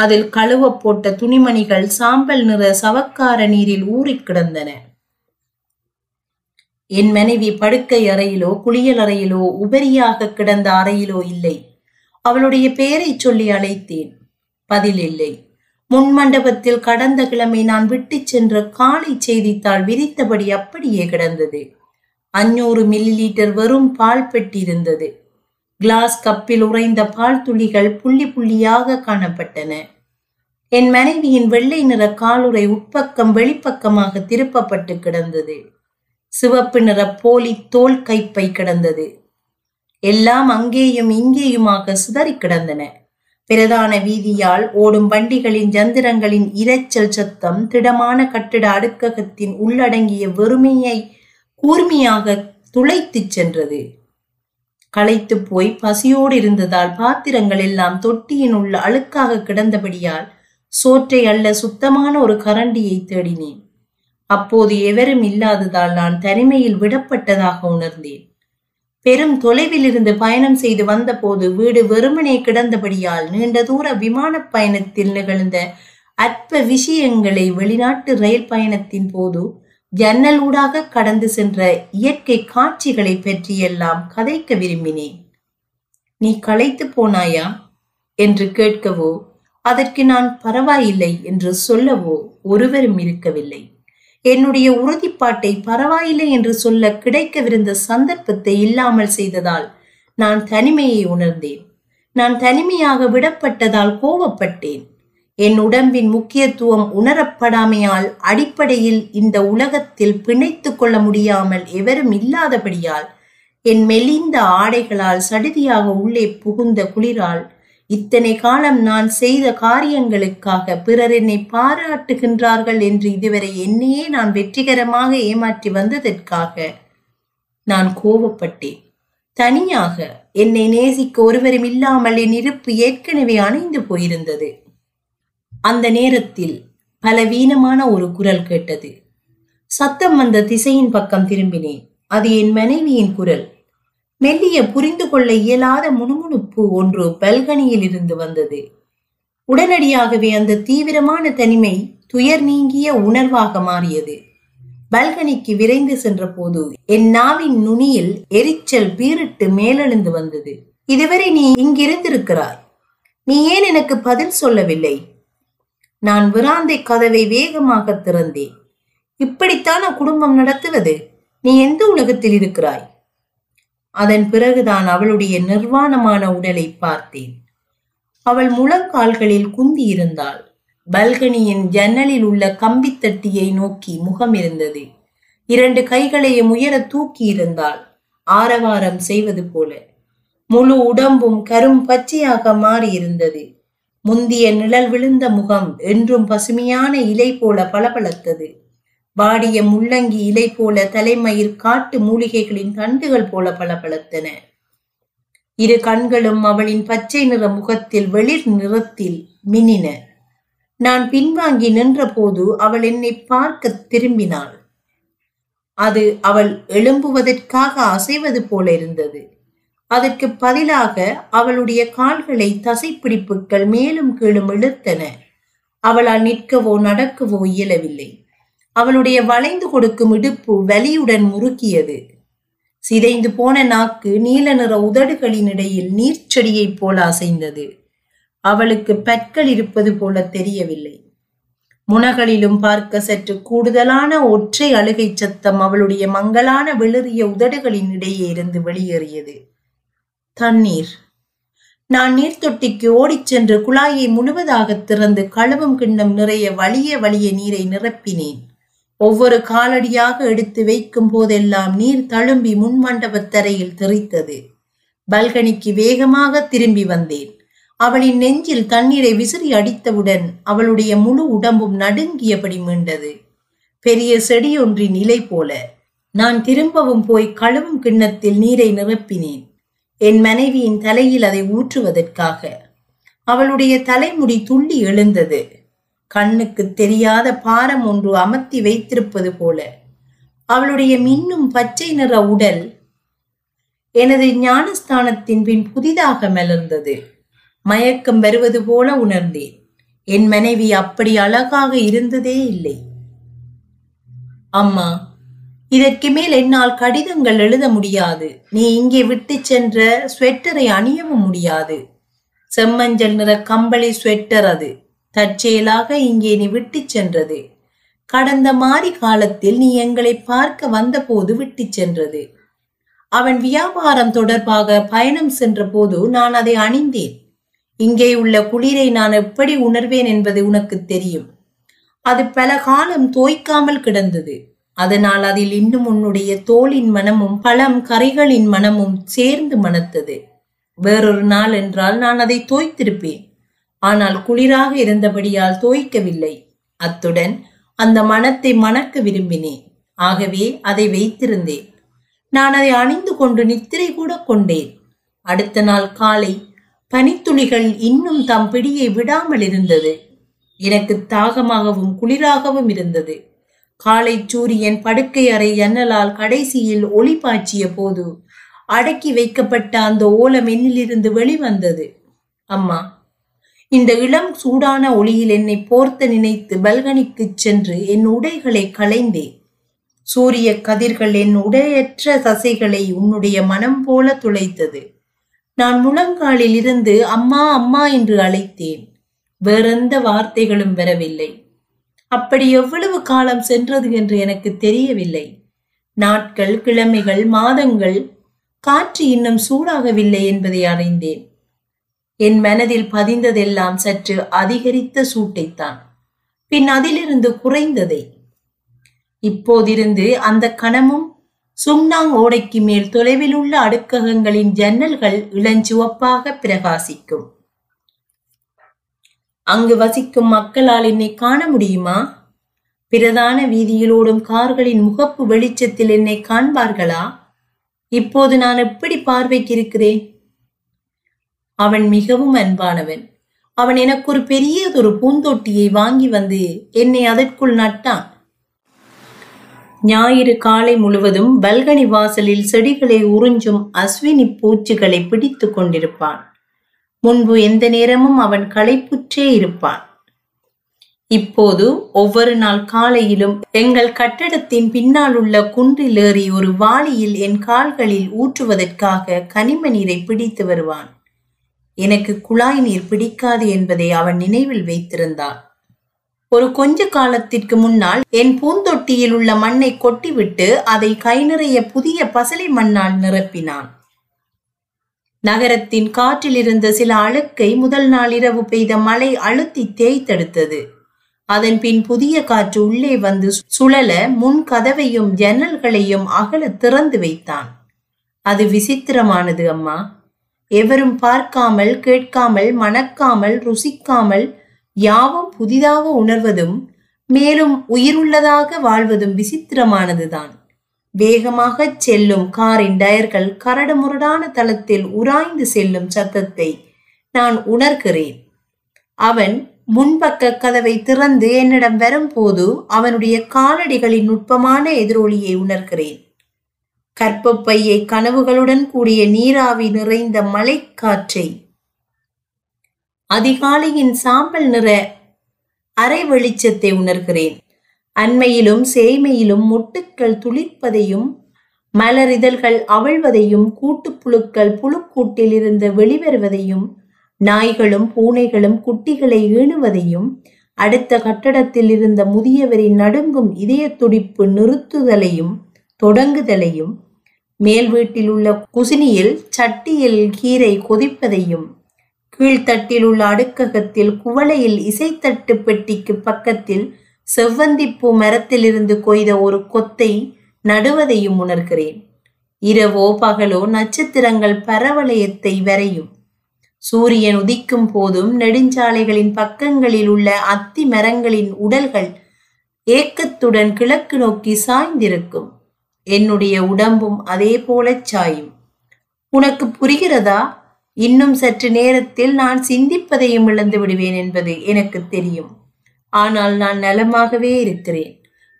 அதில் கழுவ போட்ட துணிமணிகள் சாம்பல் நிற சவக்கார நீரில் ஊறி கிடந்தன. என் மனைவி படுக்கை அறையிலோ குளியல் அறையிலோ உபரியாக கிடந்த அறையிலோ இல்லை. அவளுடைய பெயரை சொல்லி அழைத்தேன். பதில் இல்லை. முன் மண்டபத்தில் கடந்த கிழமை நான் விட்டு சென்ற காலை செய்தித்தாள் விரித்தபடி அப்படியே கிடந்தது. அஞ்சூறு மில்லி லீட்டர் வெறும் பால் பெட்டி இருந்தது. கிளாஸ் கப்பில் உறைந்த பால் துளிகள் புள்ளி புள்ளியாக காணப்பட்டன. என் மனைவியின் வெள்ளை நிற காலுறை உட்பக்கம் வெளிப்பக்கமாக திருப்பப்பட்டு கிடந்தது. சிவப்பு நிற போலி தோல் கைப்பை கிடந்தது. எல்லாம் அங்கேயும் இங்கேயுமாக சிதறி கிடந்தன. பிரதான வீதியால் ஓடும் வண்டிகளின் ஜந்திரங்களின் இரைச்சல் சத்தம் திடமான கட்டிட அடுக்ககத்தின் உள்ளடங்கிய வெறுமையை கூர்மையாக துளைத்து சென்றது. களைத்து போய் பசியோடு இருந்ததால் பாத்திரங்கள் எல்லாம் தொட்டியின் உள்ள அழுக்காக கிடந்தபடியால் சோற்றை அல்ல சுத்தமான ஒரு கரண்டியை தேடினேன். அப்போது எவரும் இல்லாததால் நான் தனிமையில் விடப்பட்டதாக உணர்ந்தேன். பெரும் தொலைவில் இருந்து பயணம் செய்து வந்தபோது வீடு வெறுமனே கிடந்தபடியால் நீண்ட தூர விமான பயணத்தில் நிகழ்ந்த அற்ப விஷயங்களை வெளிநாட்டு ரயில் பயணத்தின் போது ஜன்னல் ஊடாக கடந்து சென்ற இயற்கை காட்சிகளை பற்றியெல்லாம் கதைக்க விரும்பினேன். நீ களைத்து போனாயா என்று கேட்கவோ அதற்கு நான் பரவாயில்லை என்று சொல்லவோ ஒருவரும் இருக்கவில்லை. என்னுடைய உறுதிப்பாட்டை பரவாயில்லை என்று சொல்ல கிடைக்கவிருந்த சந்தர்ப்பத்தை இல்லாமல் செய்ததால் நான் தனிமையை உணர்ந்தேன். நான் தனிமையாக விடப்பட்டதால் கோபப்பட்டேன். என் உடம்பின் முக்கியத்துவம் உணரப்படாமையால் அடிப்படையில் இந்த உலகத்தில் பிணைத்து கொள்ள முடியாமல் எவரும் இல்லாதபடியால் என் மெலிந்த ஆடைகளால் சடுதியாக உள்ளே புகுந்த குளிரால் இத்தனை காலம் நான் செய்த காரியங்களுக்காக பிறர் என்னை பாராட்டுகின்றார்கள் என்று இதுவரை என்னையே நான் வெற்றிகரமாக ஏமாற்றி வந்ததற்காக நான் கோபப்பட்டேன். தனியாக என்னை நேசிக்க ஒருவரும் இல்லாமல் என் இருப்பு ஏற்கனவே அணைந்து போயிருந்தது. அந்த நேரத்தில் பலவீனமான ஒரு குரல் கேட்டது. சத்தம் வந்த திசையின் பக்கம் திரும்பினேன். அது என் மனைவியின் குரல். மெல்லிய புரிந்து கொள்ள இயலாத முணுமுணுப்பு ஒன்று பல்கனியில் இருந்து வந்தது. உடனடியாகவே அந்த தீவிரமான தனிமை துயர் நீங்கிய உணர்வாக மாறியது. பல்கனிக்கு விரைந்து சென்ற போது என் நாவின் நுனியில் எரிச்சல் பீரிட்டு மேலெழுந்து வந்தது. இதுவரை நீ இங்கிருந்திருக்கிறாய், நீ ஏன் எனக்கு பதில் சொல்லவில்லை? நான் விராந்தை கதவை வேகமாக திறந்தேன். இப்படித்தான குடும்பம் நடத்துவது? நீ எந்த உலகத்தில் இருக்கிறாய்? அதன் பிறகுதான் அவளுடைய நிர்வாணமான உடலை பார்த்தேன். அவள் முழங்கால்களில் குந்தி இருந்தாள். பல்கனியின் ஜன்னலில் உள்ள கம்பித்தட்டியை நோக்கி முகம் இருந்தது. இரண்டு கைகளையும் உயர தூக்கி இருந்தாள், ஆரவாரம் செய்வது போல. முழு உடம்பும் கரும் பச்சையாக மாறி இருந்தது. முந்திய நிழல் விழுந்த முகம் என்றும் பசுமையான இலை போல பளபளத்தது. வாடிய முள்ளங்கி இலை போல தலைமயிர் காட்டு மூலிகைகளின் தண்டுகள் போல பளபளத்தன. இரு கண்களும் அவளின் பச்சை நிற முகத்தில் வெளிர் நிறத்தில் மின்னின. நான் பின்வாங்கி நின்ற போது அவள் என்னை பார்க்க திரும்பினாள். அது அவள் எழும்புவதற்காக அசைவது போல இருந்தது. அதற்கு பதிலாக அவளுடைய கால்களை தசைப்பிடிப்புகள் மேலும் கீழும் இழுத்தன. அவளால் நிற்கவோ நடக்கவோ இயலவில்லை. அவளுடைய வளைந்து கொடுக்கும் இடுப்பு வலியுடன் முறுக்கியது. சிதைந்து போன நாக்கு நீல நிற உதடுகளின் இடையில் நீர்ச்செடியைப் போல அசைந்தது. அவளுக்கு பற்கள் இருப்பது போல தெரியவில்லை. முனகளிலும் பார்க்க சற்று கூடுதலான ஒற்றை அழுகை சத்தம் அவளுடைய மங்கலான வெளிறிய உதடுகளின் இடையே இருந்து வெளியேறியது. தண்ணீர் நான் நீர்த்தொட்டிக்கு ஓடிச் சென்று குழாயை முழுவதாக திறந்து களவும் கிண்ணம் நிறைய வலிய வலிய நீரை நிரப்பினேன். ஒவ்வொரு காலடியாக எடுத்து வைக்கும் போதெல்லாம் நீர் தழும்பி முன்மண்டபத்தரையில் திரித்தது. பல்கனிக்கு வேகமாக திரும்பி வந்தேன். அவளின் நெஞ்சில் தண்ணீரை விசிறி அடித்தவுடன் அவளுடைய முழு உடம்பும் நடுங்கியபடி மீண்டது. பெரிய செடியொன்றின் நிலை போல நான் திரும்பவும் போய் கழுவும் கிண்ணத்தில் நீரை நிரப்பினேன். என் மனைவியின் தலையில் அதை ஊற்றுவதற்காக. அவளுடைய தலைமுடி துள்ளி எழுந்தது. கண்ணுக்கு தெரியாத பாரம் ஒன்று அமர்த்தி வைத்திருப்பது போல அவளுடைய மின்னும் பச்சை நிற உடல் எனது ஞானஸ்தானத்தின் பின் புதிதாக மலர்ந்தது. மயக்கம் வருவது போல உணர்ந்தேன். என் மனைவி அப்படி அழகாக இருந்ததே இல்லை. அம்மா, இதற்கு மேல் என்னால் கடிதங்கள் எழுத முடியாது. நீ இங்கே விட்டு சென்ற ஸ்வெட்டரை அணியவும் முடியாது. செம்மஞ்சள் நிற கம்பளி ஸ்வெட்டர் அது தற்செயலாக இங்கே நீ விட்டு சென்றது. கடந்த மாரி காலத்தில் நீ எங்களை பார்க்க வந்தபோது விட்டு சென்றது. அவன் வியாபாரம் தொடர்பாக பயணம் சென்ற போது நான் அதை அணிந்தேன். இங்கே உள்ள குளிரை நான் எப்படி உணர்வேன் என்பது உனக்கு தெரியும். அது பல காலம் தோய்க்காமல் கிடந்தது. அதனால் அதில் இன்னும் உன்னுடைய தோளின் மனமும் பழம் கரைகளின் மனமும் சேர்ந்து மணத்தது. வேறொரு நாள் என்றால் நான் அதை தோய்த்திருப்பேன். ஆனால் குளிராக இருந்தபடியால் தோய்க்கவில்லை. அத்துடன் அந்த மனத்தை மணக்க விரும்பினேன். ஆகவே அதை வைத்திருந்தேன். நான் அதை அணிந்து கொண்டு நித்திரை கூட கொண்டேன். அடுத்த நாள் காலை பனித்துளிகள் இன்னும் தம் பிடியை விடாமல் இருந்தது. எனக்கு தாகமாகவும் குளிராகவும் இருந்தது. காலை சூரியன் படுக்கை அறை ஜன்னலால் கடைசியில் ஒளி பாய்ச்சிய போது அடக்கி வைக்கப்பட்ட அந்த ஓலம் என்னிலிருந்து வெளிவந்தது. அம்மா, இந்த இளம் சூடான ஒளியில் என்னை போர்த்த நினைத்து பல்கனிக்கு சென்று என் உடைகளை களைந்தேன். சூரிய கதிர்கள் என் உடையற்ற தசைகளை உன்னுடைய மனம் போல துளைத்தது. நான் முழங்காலில் இருந்து அம்மா அம்மா என்று அழைத்தேன். வேறெந்த வார்த்தைகளும் வரவில்லை. அப்படி எவ்வளவு காலம் சென்றது என்று எனக்கு தெரியவில்லை. நாட்கள், கிழமைகள், மாதங்கள். காற்று இன்னும் சூடாகவில்லை என்பதை அறிந்தேன். என் மனதில் பதிந்ததெல்லாம் சற்று அதிகரித்த சூட்டைத்தான், பின் அதிலிருந்து குறைந்ததை. இப்போதிருந்து அந்த கணமும் சும்னாங் ஓடைக்கு மேல் தொலைவில் உள்ள அடுக்ககங்களின் ஜன்னல்கள் இளஞ்சிவப்பாக பிரகாசிக்கும். அங்கு வசிக்கும் மக்களால் என்னை காண முடியுமா? பிரதான வீதியில் ஓடும் கார்களின் முகப்பு வெளிச்சத்தில் என்னை காண்பார்களா? இப்போது நான் எப்படி பார்வைக்கு இருக்கிறேன்? அவன் மிகவும் அன்பானவன். அவன் எனக்கு ஒரு பெரியதொரு பூந்தொட்டியை வாங்கி வந்து என்னை அதற்குள் நட்டான். ஞாயிறு காலை முழுவதும் பல்கனி வாசலில் செடிகளை உறிஞ்சும் அஸ்வினி பூச்சிகளை பிடித்து கொண்டிருப்பான். முன்பு எந்த நேரமும் அவன் களைப்புற்றே இருப்பான். இப்போது ஒவ்வொரு நாள் காலையிலும் எங்கள் கட்டடத்தின் பின்னால் உள்ள குன்றில் ஏறி ஒரு வாளியில் என் கால்களில் ஊற்றுவதற்காக கனிம நீரை பிடித்து வருவான். எனக்கு குழாய் நீர் பிடிக்காது என்பதை அவன் நினைவில் வைத்திருந்தான். ஒரு கொஞ்ச காலத்திற்கு முன்னால் என் பூந்தொட்டியில் உள்ள மண்ணை கொட்டிவிட்டு அதை கை நிறைய புதிய பசலை மண்ணால் நிரப்பினான். நகரத்தின் காற்றில் இருந்த சில அழுக்கை முதல் நாள் இரவு பெய்த மழை அழுத்தி தேய்த்தெடுத்தது. அதன் பின் புதிய காற்று உள்ளே வந்து சுழல முன் கதவையும் ஜன்னல்களையும் அகல திறந்து வைத்தான். அது விசித்திரமானது அம்மா. எவரும் பார்க்காமல், கேட்காமல், மணக்காமல், ருசிக்காமல் யாவும் புதிதாக உணர்வதும் மேலும் உயிருள்ளதாக வாழ்வதும் விசித்திரமானதுதான். வேகமாக செல்லும் காரின் டயர்கள் கரடுமுரடான தளத்தில் உராய்ந்து செல்லும் சத்தத்தை நான் உணர்கிறேன். அவன் முன்பக்க கதவை திறந்து என்னிடம் வரும்போது அவனுடைய காலடிகளின் நுட்பமான எதிரொலியை உணர்கிறேன். கற்பப்பையை கனவுகளுடன் கூடிய நீராவி நிறைந்த மலைக்காற்றை, அதிகாலையின் சாம்பல் நிற அரை வெளிச்சத்தை உணர்கிறேன். அண்மையிலும் சேய்மையிலும் மொட்டுக்கள் துளிர்ப்பதையும் மலரிதழ்கள் அவழ்வதையும் கூட்டுப்புழுக்கள் புழுக்கூட்டில் இருந்து வெளிவருவதையும் நாய்களும் பூனைகளும் குட்டிகளை ஈணுவதையும் அடுத்த கட்டடத்தில் இருந்த முதியவரின் நடுங்கும் இதய துடிப்பு நிறுத்துதலையும் தொடங்குதலையும் மேல் வீட்டில் உள்ள குசினியில் சட்டியில் கீரை கொதிப்பதையும் கீழ்த்தட்டில் உள்ள அடுக்ககத்தில் குவளையில் இசைத்தட்டு பெட்டிக்கு பக்கத்தில் செவ்வந்திப்பூ மரத்திலிருந்து கொய்த ஒரு கொத்தை நடுவதையும் உணர்கிறேன். இரவோ பகலோ நட்சத்திரங்கள் பரவளையத்தை வரையும். சூரியன் உதிக்கும் போதும் நெடுஞ்சாலைகளின் பக்கங்களில் உள்ள அத்தி மரங்களின் உடல்கள் ஏக்கத்துடன் கிழக்கு நோக்கி சாய்ந்திருக்கும். என்னுடைய உடம்பும் அதே போல சாயும். உனக்கு புரிகிறதா? இன்னும் சற்று நேரத்தில் நான் சிந்திப்பதையும் இழந்து விடுவேன் என்பது எனக்கு தெரியும். ஆனால் நான் நலமாகவே இருக்கிறேன்.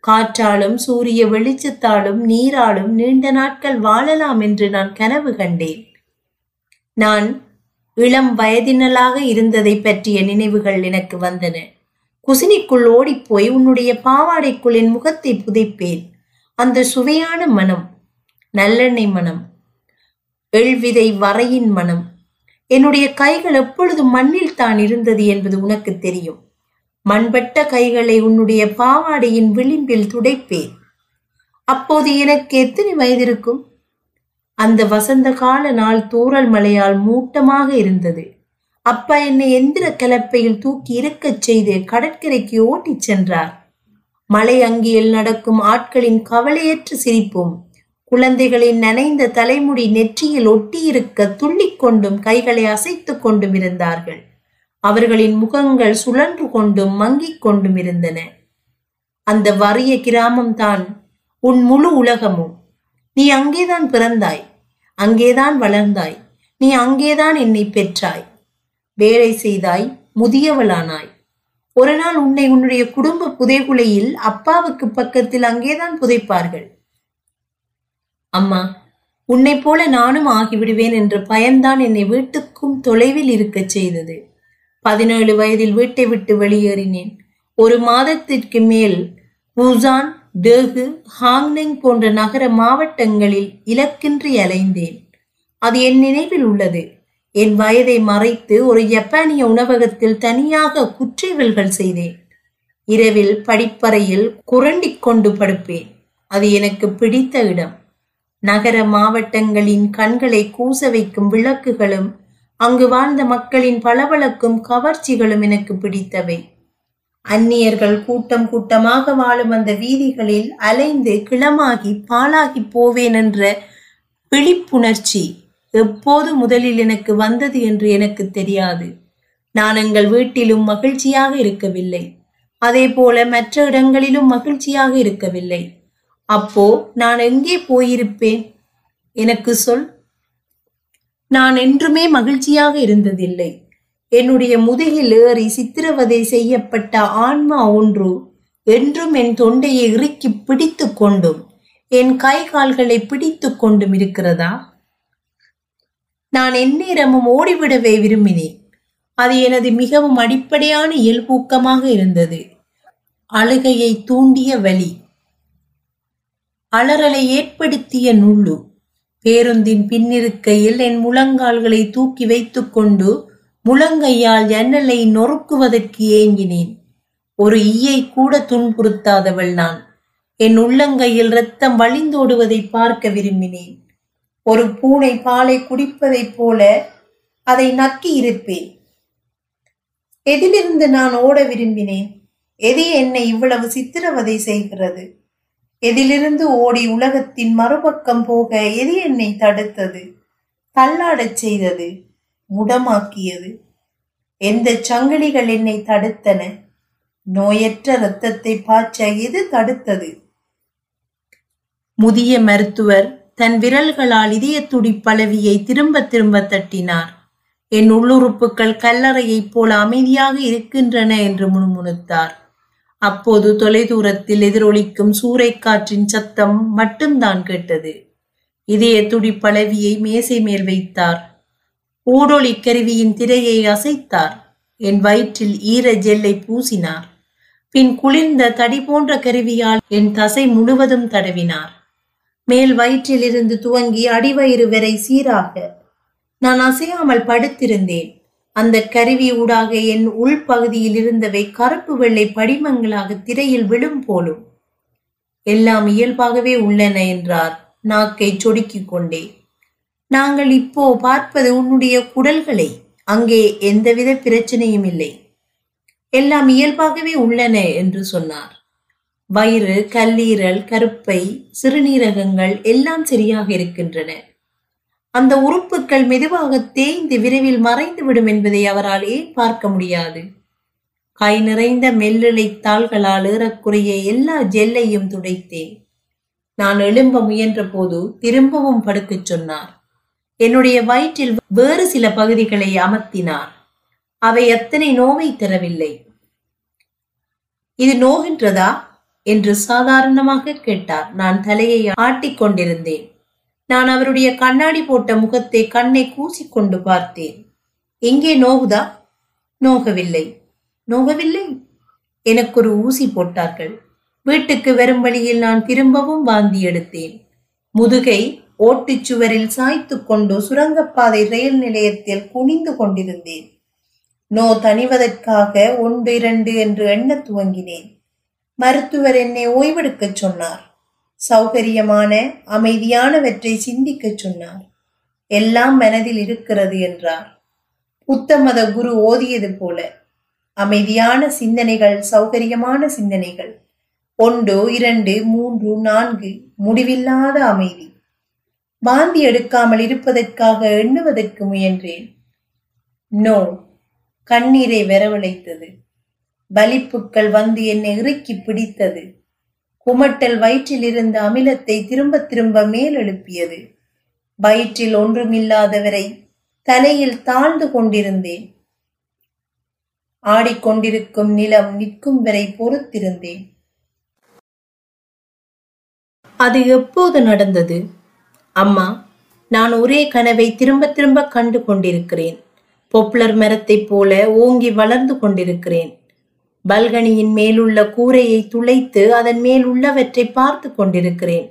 காற்றாலும் சூரிய வெளிச்சத்தாலும் நீராலும் நீண்ட நாட்கள் வாழலாம் என்று நான் கனவு கண்டேன். நான் இளம் வயதினளாக இருந்ததை பற்றிய நினைவுகள் எனக்கு வந்தன. குசினிக்குள் ஓடிப்போய் உன்னுடைய பாவாடைக்குள் என் முகத்தை புதைப்பேன். அந்த சுவையான மனம், நல்லெண்ணெய் மனம், எள்விதை வரையின் மனம். என்னுடைய கைகள் எப்பொழுது மண்ணில் தான் இருந்தது என்பது உனக்கு தெரியும். மண்பட்ட கைகளை உன்னுடைய பாவாடையின் விளிம்பில் துடைப்பேன். அப்போது எனக்கு எத்தனை வயதிருக்கும்? அந்த வசந்த கால நாள் தூறல் மலையால் மூட்டமாக இருந்தது. அப்பா என்னை எந்திர கலப்பையில் தூக்கி இருக்கச் செய்து கடற்கரைக்கு ஓட்டிச் சென்றார். மலை அங்கியில் நடக்கும் ஆட்களின் கவலையற்ற சிரிப்பும் குழந்தைகளின் நனைந்த தலைமுடி நெற்றியில் ஒட்டியிருக்க துள்ளிக்கொண்டும் கைகளை அசைத்து கொண்டும் இருந்தார்கள். அவர்களின் முகங்கள் சுழன்று கொண்டும் மங்கிக் கொண்டும் இருந்தன. அந்த வறிய கிராமம்தான் உன் முழு உலகமும். நீ அங்கேதான் பிறந்தாய், அங்கேதான் வளர்ந்தாய், நீ அங்கேதான் என்னை பெற்றாய், வேலை செய்தாய், முதியவளானாய். ஒரு நாள் உன்னை உன்னுடைய குடும்ப புதைகுலையில் அப்பாவுக்கு பக்கத்தில் அங்கேதான் புதைப்பார்கள். அம்மா, உன்னை போல நானும் ஆகிவிடுவேன் என்ற பயம்தான் என்னை வீட்டுக்கும் தொலைவில் இருக்க செய்தது. பதினேழு வயதில் வீட்டை விட்டு வெளியேறினேன். ஒரு மாதத்திற்கு மேல் பூசான், டேகு, ஹாங்னெங் போன்ற நகர மாவட்டங்களில் இலக்கின்றி அலைந்தேன். அது என் நினைவில் உள்ளது. என் வயதை மறைத்து ஒரு ஜப்பானிய உணவகத்தில் தனியாக குற்றவியல்கள் செய்தேன். இரவில் படிப்பறையில் குரண்டி கொண்டு படுப்பேன். அது எனக்கு பிடித்த இடம். நகர மாவட்டங்களின் கண்களை கூச வைக்கும் விளக்குகளும் அங்கு வாழ்ந்த மக்களின் பளபளக்கும் கவர்ச்சிகளும் எனக்கு பிடித்தவை. அந்நியர்கள் கூட்டம் கூட்டமாக வாழும் அந்த வீதிகளில் அலைந்து கிளமாகி பாலாகி போவேன் என்ற விழிப்புணர்ச்சி எப்போது முதலில் எனக்கு வந்தது என்று எனக்கு தெரியாது. நான் எங்கள் வீட்டிலும் மகிழ்ச்சியாக இருக்கவில்லை, அதே போல மற்ற இடங்களிலும் மகிழ்ச்சியாக இருக்கவில்லை. அப்போ நான் எங்கே போயிருப்பேன்? எனக்கு சொல். நான் என்றுமே மகிழ்ச்சியாக இருந்ததில்லை. என்னுடைய முதுகில் ஏறி சித்திரவதை செய்யப்பட்ட ஆன்மா ஒன்று என்றும் என் தொண்டையை இறுக்கி பிடித்து கொண்டும் என் கை கால்களை பிடித்து கொண்டும் இருக்கிறதா? நான் எந்நேரமும் ஓடிவிடவே விரும்பினேன். அது எனது மிகவும் அடிப்படையான இயல்பூக்கமாக இருந்தது. அழுகையை தூண்டிய வலி, அலறலை ஏற்படுத்திய நுள்ளு. பேருந்தின் பின்னிருக்கையில் என் முழங்கால்களை தூக்கி வைத்து கொண்டு முழங்கையால் ஜன்னலை நொறுக்குவதற்கு ஏங்கினேன். ஒரு ஈயை கூட துன்புறுத்தாதவள் நான். என் உள்ளங்கையில் இரத்தம் வழிந்தோடுவதை பார்க்க விரும்பினேன். ஒரு பூனை பாலை குடிப்பதைப் போல அதை நக்கி இருப்பேன். எதிலிருந்து நான் ஓட விரும்பினேன்? எது என்னை இவ்வளவு சித்திரவதை செய்கிறது? எதிலிருந்து ஓடி உலகத்தின் மறுபக்கம் போக எது என்னை தடுத்தது, தள்ளாடச் செய்தது, முடமாக்கியது? எந்த சங்கிலிகள் என்னை தடுத்தன? நோயற்ற இரத்தத்தை பாய்ச்ச எது தடுத்தது? முதிய மருத்துவர் தன் விரல்களால் இதய துடிப்பளவியை திரும்ப திரும்ப தட்டினார். என் உள்ளுறுப்புகள் கல்லறையைப் போல அமைதியாக இருக்கின்றன என்று முணுமுணுத்தார். அப்போது தொலைதூரத்தில் எதிரொலிக்கும் சூறைக்காற்றின் சத்தம் மட்டும்தான் கேட்டது. இதய துடிப்பளவியை மேசை மேல் வைத்தார். ஊடொலி கருவியின் திரையை அசைத்தார். என் வயிற்றில் ஈர ஜெல்லை பூசினார். பின் குளிர்ந்த தடி போன்ற கருவியால் என் தசை முழுவதும் தடவினார். மேல் வயிற்றிலிருந்து துவங்கி அடிவயிறு வரை சீராக. நான் அசையாமல் படுத்திருந்தேன். அந்த கருவி ஊடாக என் உள்பகுதியில் இருந்தவை கருப்பு வெள்ளை படிமங்களாக திரையில் விழும் போலும். எல்லாம் இயல்பாகவே உள்ளன என்றார் நாக்கை சொடுக்கிக் கொண்டே. நாங்கள் இப்போ பார்ப்பது உன்னுடைய குடல்களை, அங்கே எந்தவித பிரச்சனையும் இல்லை, எல்லாம் இயல்பாகவே உள்ளன என்று சொன்னார். வயிறு, கல்லீரல், கருப்பை, சிறுநீரகங்கள் எல்லாம் சரியாக இருக்கின்றன. அந்த உறுப்புகள் மெதுவாக தேய்ந்து விரைவில் மறைந்துவிடும் என்பதை அவராலே பார்க்க முடியாது. கை நிறைந்த மெல்லிழை தாள்களால் ஏறக்குறைய எல்லா ஜெல்லையும் துடைத்தேன். நான் எழும்ப முயன்ற போது திரும்பவும் படுக்கச் சொன்னார். என்னுடைய வயிற்றில் வேறு சில பகுதிகளை அமர்த்தினார். அவை அத்தனை நோவை தரவில்லை. இது நோகின்றதா என்று சாதாரணமாக கேட்டார். நான் தலையை ஆட்டிக்கொண்டிருந்தேன். நான் அவருடைய கண்ணாடி போட்ட முகத்தை கண்ணை கூசிக்கொண்டு பார்த்தேன். எங்கே நோகுதா? நோகவில்லை, நோகவில்லை. எனக்கு ஒரு ஊசி போட்டார்கள். வீட்டுக்கு வரும் வழியில் நான் திரும்பவும் வாந்தி எடுத்தேன். முதுகை ஓட்டுச்சுவரில் சாய்த்து கொண்டு சுரங்கப்பாதை ரயில் நிலையத்தில் குனிந்து கொண்டிருந்தேன். நோ தணிவதற்காக ஒன்று இரண்டு என்று எண்ண துவங்கினேன். மருத்துவர் என்னை ஓய்வெடுக்கச் சொன்னார். சௌகரியமான அமைதியானவற்றை சிந்திக்கச் சொன்னார். எல்லாம் மனதில் இருக்கிறது என்றார். புத்த மத குரு ஓதியது போல அமைதியான சிந்தனைகள், சௌகரியமான சிந்தனைகள், ஒன்று இரண்டு மூன்று நான்கு, முடிவில்லாத அமைதி. வாந்தி எடுக்காமல் இருப்பதற்காக எண்ணுவதற்கு முயன்றேன். நோ கண்ணீரை வரவழைத்தது. வலிப்புக்கள் வந்து என்னை இறுக்கி பிடித்தது. குமட்டல் வயிற்றில் இருந்த அமிலத்தை திரும்ப திரும்ப மேல் எழுப்பியது. வயிற்றில் ஒன்றுமில்லாதவரை தலையில் தாழ்ந்து கொண்டிருந்தேன். ஆடிக்கொண்டிருக்கும் நிலம் நிற்கும் வரை பொறுத்திருந்தேன். அது எப்போது நடந்தது? அம்மா, நான் ஒரே கனவை திரும்ப திரும்ப கண்டு கொண்டிருக்கிறேன். பொப்ளர் மரத்தை போல ஓங்கி வளர்ந்து கொண்டிருக்கிறேன். பல்கனியின் மேலுள்ள கூரையை துளைத்து அதன் மேல் உள்ளவற்றை பார்த்து கொண்டிருக்கிறேன்.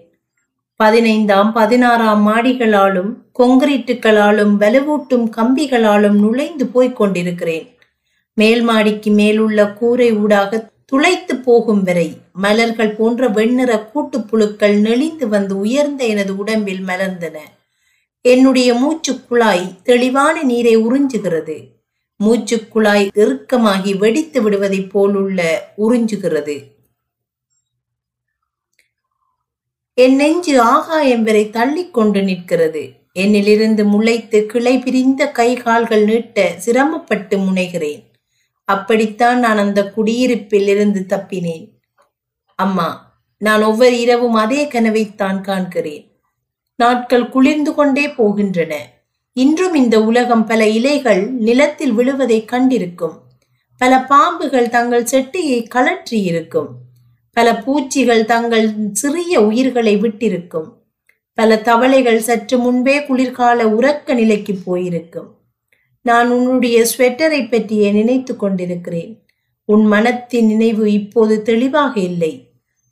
பதினைந்தாம் பதினாறாம் மாடிகளாலும் கொங்கிரீட்டுகளாலும் வலுவூட்டும் கம்பிகளாலும் நுழைந்து போய்க் கொண்டிருக்கிறேன். மேல் மாடிக்கு மேலுள்ள கூரை ஊடாக துளைத்து போகும் வரை மலர்கள் போன்ற வெண்ணிற கூட்டு புழுக்கள் நெளிந்து வந்து உயர்ந்த எனது உடம்பில் மலர்ந்தன. என்னுடைய மூச்சுக்குழாய் தெளிவான நீரை உறிஞ்சுகிறது. மூச்சுக்குழாய் இறுக்கமாகி வெடித்து விடுவதை போலுள்ள உறிஞ்சுகிறது. என் நெஞ்சு ஆகாயம் வரை தள்ளி கொண்டு நிற்கிறது. என்னிலிருந்து முளைத்து கிளை பிரிந்த கை கால்கள் நீட்ட சிரமப்பட்டு முனைகிறேன். அப்படித்தான் நான் அந்த குடியிருப்பில் இருந்து தப்பினேன். அம்மா, நான் ஒவ்வொரு இரவும் அதே கனவைத்தான் காண்கிறேன். நாட்கள் குளிர்ந்து கொண்டே போகின்றன. இன்றும் இந்த உலகம் பல இலைகள் நிலத்தில் விழுவதை கண்டிருக்கும். பல பாம்புகள் தங்கள் செட்டியை கலற்றியிருக்கும். பல பூச்சிகள் தங்கள் சிறிய உயிர்களை விட்டிருக்கும். பல தவளைகள் சற்று முன்பே குளிர்கால உறக்க நிலைக்கு போயிருக்கும். நான் உன்னுடைய ஸ்வெட்டரை பற்றியே நினைத்து கொண்டிருக்கிறேன். உன் மனத்தின் நினைவு இப்போது தெளிவாக இல்லை.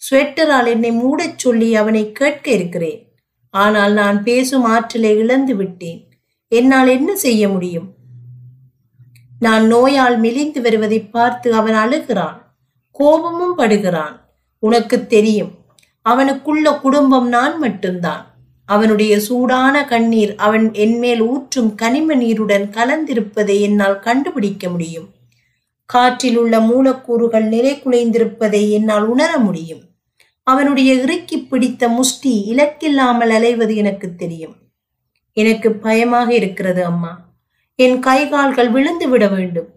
ஸ்வெட்டரால் என்னை மூடச் சொல்லி அவனை கேட்க இருக்கிறேன். ஆனால் நான் பேசும் ஆற்றலை இழந்து விட்டேன். என்னால் என்ன செய்ய முடியும்? நான் நோயால் மெலிந்து வருவதை பார்த்து அவன் அழுகிறான், கோபமும் படுகிறான். உனக்கு தெரியும், அவனுக்குள்ள குடும்பம் நான் மட்டும்தான். அவனுடைய சூடான கண்ணீர் அவன் என்மேல் ஊற்றும் கனிம நீருடன் கலந்திருப்பதை என்னால் கண்டுபிடிக்க முடியும். காற்றில் உள்ள மூலக்கூறுகள் நிலை குலைந்திருப்பதை என்னால் உணர முடியும். அவனுடைய இறுக்கி பிடித்த முஷ்டி இலக்கில்லாமல் அலைவது எனக்கு தெரியும். எனக்கு பயமாக இருக்கிறது அம்மா. என் கை கால்கள் விழுந்து விட வேண்டும்.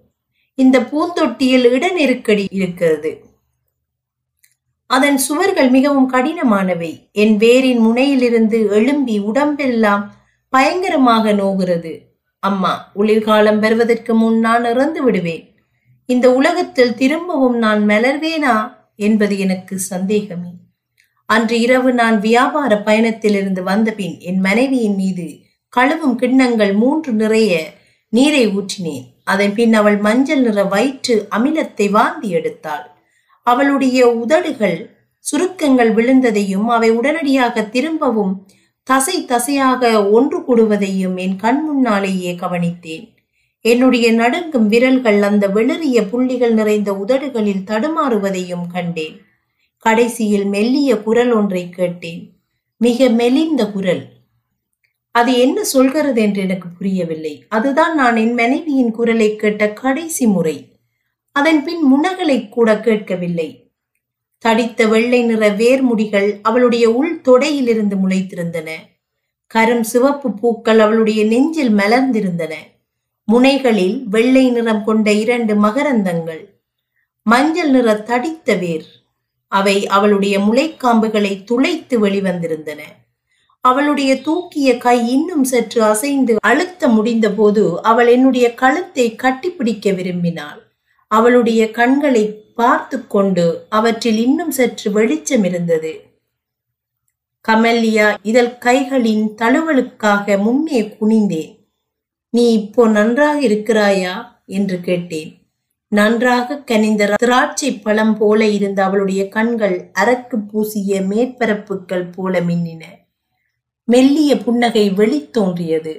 இந்த பூந்தொட்டியில் இட நெருக்கடி இருக்கிறது. அதன் சுவர்கள் மிகவும் கடினமானவை. என் வேரின் முனையிலிருந்து எழும்பி உடம்பெல்லாம் பயங்கரமாக நோகிறது. அம்மா, குளிர்காலம் வருவதற்கு முன் நான் இறந்து விடுவேன். இந்த உலகத்தில் திரும்பவும் நான் மலர்வேனா என்பது எனக்கு சந்தேகமே. அன்று இரவு நான் வியாபார பயணத்திலிருந்து வந்தபின் என் மனைவியின் மீது கழுவும் கிண்ணங்கள் மூன்று நிறைய நீரை ஊற்றினேன். அதன் பின் அவள் மஞ்சள் நிற வயிற்று அமிலத்தை வாந்தி எடுத்தாள். அவளுடைய உதடுகள் சுருக்கங்கள் விழுந்ததையும் அவை உடனடியாக திரும்பவும் தசை தசையாக ஒன்று கூடுவதையும் என் கண் முன்னாலேயே கவனித்தேன். என்னுடைய நடுங்கும் விரல்கள் அந்த வெளிறிய புள்ளிகள் நிறைந்த உதடுகளில் தடுமாறுவதையும் கண்டேன். கடைசியில் மெல்லிய குரல் ஒன்றை கேட்டேன், மிக மெலிந்த குரல். அது என்ன சொல்கிறது என்று எனக்கு புரியவில்லை. அதுதான் நான் என் மனைவியின் குரலை கேட்ட கடைசி முறை. அதன் பின் முனகளை கூட கேட்கவில்லை. தடித்த வெள்ளை நிற வேர்முடிகள் அவளுடைய உள் தொடையிலிருந்து முளைத்திருந்தன. கரும் சிவப்பு பூக்கள் அவளுடைய நெஞ்சில் மலர்ந்திருந்தன. முனைகளில் வெள்ளை நிறம் கொண்ட இரண்டு மகரந்தங்கள், மஞ்சள் நிற தடித்த வேர். அவை அவளுடைய முளைக்காம்புகளை துளைத்து வெளிவந்திருந்தன. அவளுடைய தூக்கிய கை இன்னும் சற்று அசைந்து அழுத்த முடிந்த போது அவள் என்னுடைய கழுத்தை கட்டிப்பிடிக்க விரும்பினாள். அவளுடைய கண்களை பார்த்து கொண்டு அவற்றில் இன்னும் சற்று வெளிச்சம் இருந்தது. கமல்யா இதழ் கைகளின் தழுவலுக்காக முன்னே குனிந்தேன். நீ இப்போ நன்றாக இருக்கிறாயா என்று கேட்டேன். நன்றாக கனிந்த திராட்சை பழம் போல இருந்த அவளுடைய கண்கள் அரக்கு பூசிய மேற்பரப்புகள் போல மின்னின. மெல்லிய புன்னகை வெளித்தோன்றியது.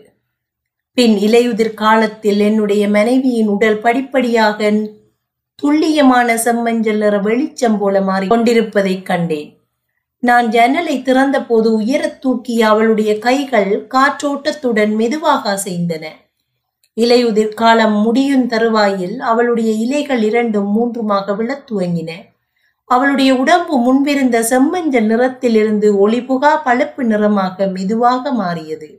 பின் இலையுதிர் காலத்தில் என்னுடைய மனைவியின் உடல் படிப்படியாக துல்லியமான செம்மஞ்சள் நிற வெளிச்சம் போல மாறி கொண்டிருப்பதை கண்டேன். நான் ஜன்னலை திறந்த போது உயரத் தூக்கிய அவளுடைய கைகள் காற்றோட்டத்துடன் மெதுவாக அசைந்தன. இலையுதிர் காலம் முடியும் தருவாயில் அவளுடைய இலைகள் இரண்டும் மூன்றுமாக விழத் துவங்கின. அவளுடைய உடம்பு முன்பிருந்த செம்மஞ்சள் நிறத்திலிருந்து ஒளிபுகா பழுப்பு நிறமாக மெதுவாக மாறியது.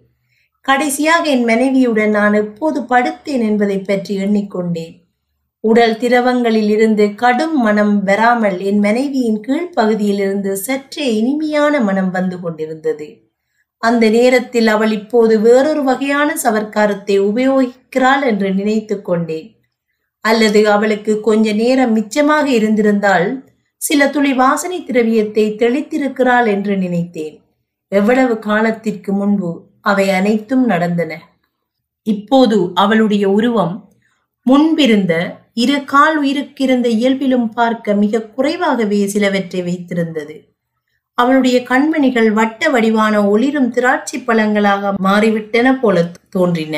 கடைசியாக என் மனைவியுடன் நான் எப்போது படுத்தேன் என்பதை பற்றி எண்ணிக்கொண்டேன். உடல் திரவங்களில் இருந்து கடும் மனம் வராமல் என் மனைவியின் கீழ்ப்பகுதியிலிருந்து சற்றே இனிமையான மனம் வந்து கொண்டிருந்தது. அந்த நேரத்தில் அவள் இப்போது வேறொரு வகையான சவர்க்காரத்தை உபயோகிக்கிறாள் என்று நினைத்து கொண்டேன். அல்லது அவளுக்கு கொஞ்ச நேரம் மிச்சமாக இருந்திருந்தால் சில துளி வாசனை திரவியத்தை தெளித்திருக்கிறாள் என்று நினைத்தேன். எவ்வளவு காலத்திற்கு முன்பு அவை அனைத்தும் நடந்தன. இப்போது அவளுடைய உருவம் முன்பிருந்த இரு கால் உயிருக்கிருந்த இயல்பிலும் பார்க்க மிக குறைவாகவே சிலவற்றை வைத்திருந்தது. அவளுடைய கண்மணிகள் வட்ட வடிவான ஒளிரும் திராட்சை பழங்களாக மாறிவிட்டன போல தோன்றின.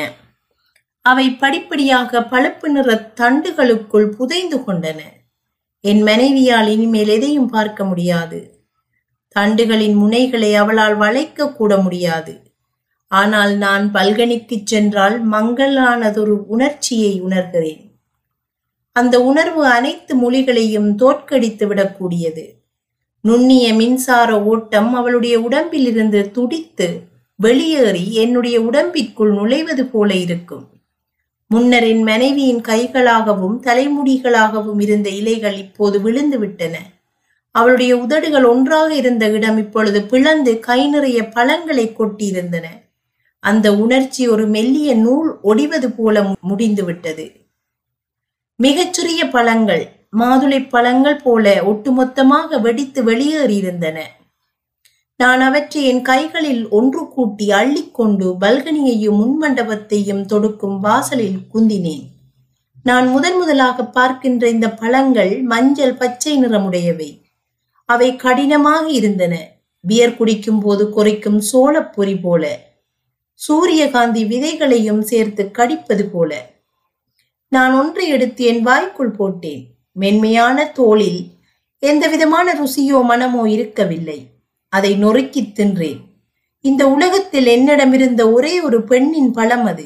அவை படிப்படியாக பழுப்பு நிற தண்டுகளுக்குள் புதைந்து கொண்டன. என் மனைவியால் இனிமேல் எதையும் பார்க்க முடியாது. தண்டுகளின் முனைகளை அவளால் வளைக்க கூட முடியாது. ஆனால் நான் பல்கனிக்கு சென்றால் மங்கலானதொரு உணர்ச்சியை உணர்கிறேன். அந்த உணர்வு அனைத்து மொழிகளையும் தோற்கடித்து விடக்கூடியது. நுண்ணிய மின்சார ஓட்டம் அவளுடைய உடம்பிலிருந்து துடித்து வெளியேறி என்னுடைய உடம்பிற்குள் நுழைவது போல இருக்கும். முன்னரின் மனைவியின் கைகளாகவும் தலைமுடிகளாகவும் இருந்த இலைகள் இப்போது விழுந்து விட்டன. அவளுடைய உதடுகள் ஒன்றாக இருந்த இடம் இப்பொழுது பிளந்து கை நிறைய பழங்களை கொட்டியிருந்தன. அந்த உணர்ச்சி ஒரு மெல்லிய நூல் ஒடிவது போல முடிந்துவிட்டது. மிகச்சிறிய பழங்கள் மாதுளை பழங்கள் போல ஒட்டுமொத்தமாக வெடித்து வெளியேறியிருந்தன. நான் அவற்றை என் கைகளில் ஒன்று கூட்டி அள்ளிக்கொண்டு பல்கனியையும் முன்மண்டபத்தையும் தொடுக்கும் வாசலில் குந்தினேன். நான் முதன் முதலாக பார்க்கின்ற இந்த பழங்கள் மஞ்சள் பச்சை நிறமுடையவை. அவை கடினமாக இருந்தன. பியர் குடிக்கும் போது கொறிக்கும் சோளப்பொறி போல, சூரியகாந்தி விதைகளையும் சேர்த்து கடிப்பது போல. நான் ஒன்றை எடுத்து என் வாய்க்குள் போட்டேன். மென்மையான தோலில் எந்தவிதமான ருசியோ மனமோ இருக்கவில்லை. அதை நொறுக்கி தின்றேன். இந்த உலகத்தில் என்னிடமிருந்த ஒரே ஒரு பெண்ணின் பழம் அது.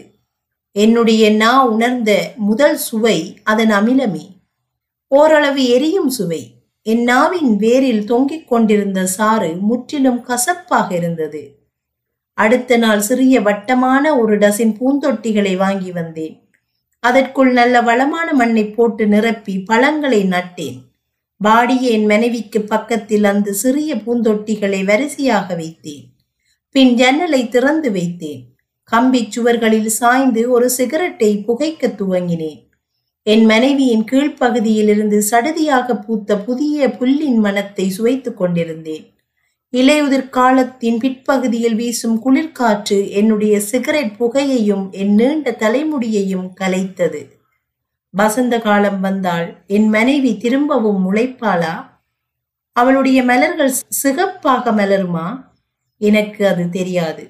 என்னுடைய நான் உணர்ந்த முதல் சுவை அதன் அமிலமே, ஓரளவு எரியும் சுவை. என் நாவின் வேரில் தொங்கிக் கொண்டிருந்த சாறு முற்றிலும் கசப்பாக இருந்தது. அடுத்த நாள் சிறிய வட்டமான ஒரு டசின் பூந்தொட்டிகளை வாங்கி வந்தேன். அதற்குள் நல்ல வளமான மண்ணை போட்டு நிரப்பி பழங்களை நட்டேன். பாடிய என் மனைவிக்கு பக்கத்தில் அந்த சிறிய பூந்தொட்டிகளை வரிசையாக வைத்தேன். பின் ஜன்னலை திறந்து வைத்தேன். கம்பி சுவர்களில் சாய்ந்து ஒரு சிகரெட்டை புகைக்க துவங்கினேன். என் மனைவியின் கீழ்ப்பகுதியிலிருந்து சடுதியாக பூத்த புதிய புல்லின் மனத்தை சுவைத்து கொண்டிருந்தேன். இலையுதிர் காலத்தின் பிற்பகுதியில் வீசும் குளிர்காற்று என்னுடைய சிகரெட் புகையையும் என் நீண்ட தலைமுடியையும் கலைத்தது. வசந்த காலம் வந்தால் என் மனைவி திரும்பவும் முளைப்பாளா? அவளுடைய மலர்கள் சிகப்பாக மலருமா? எனக்கு அது தெரியாது.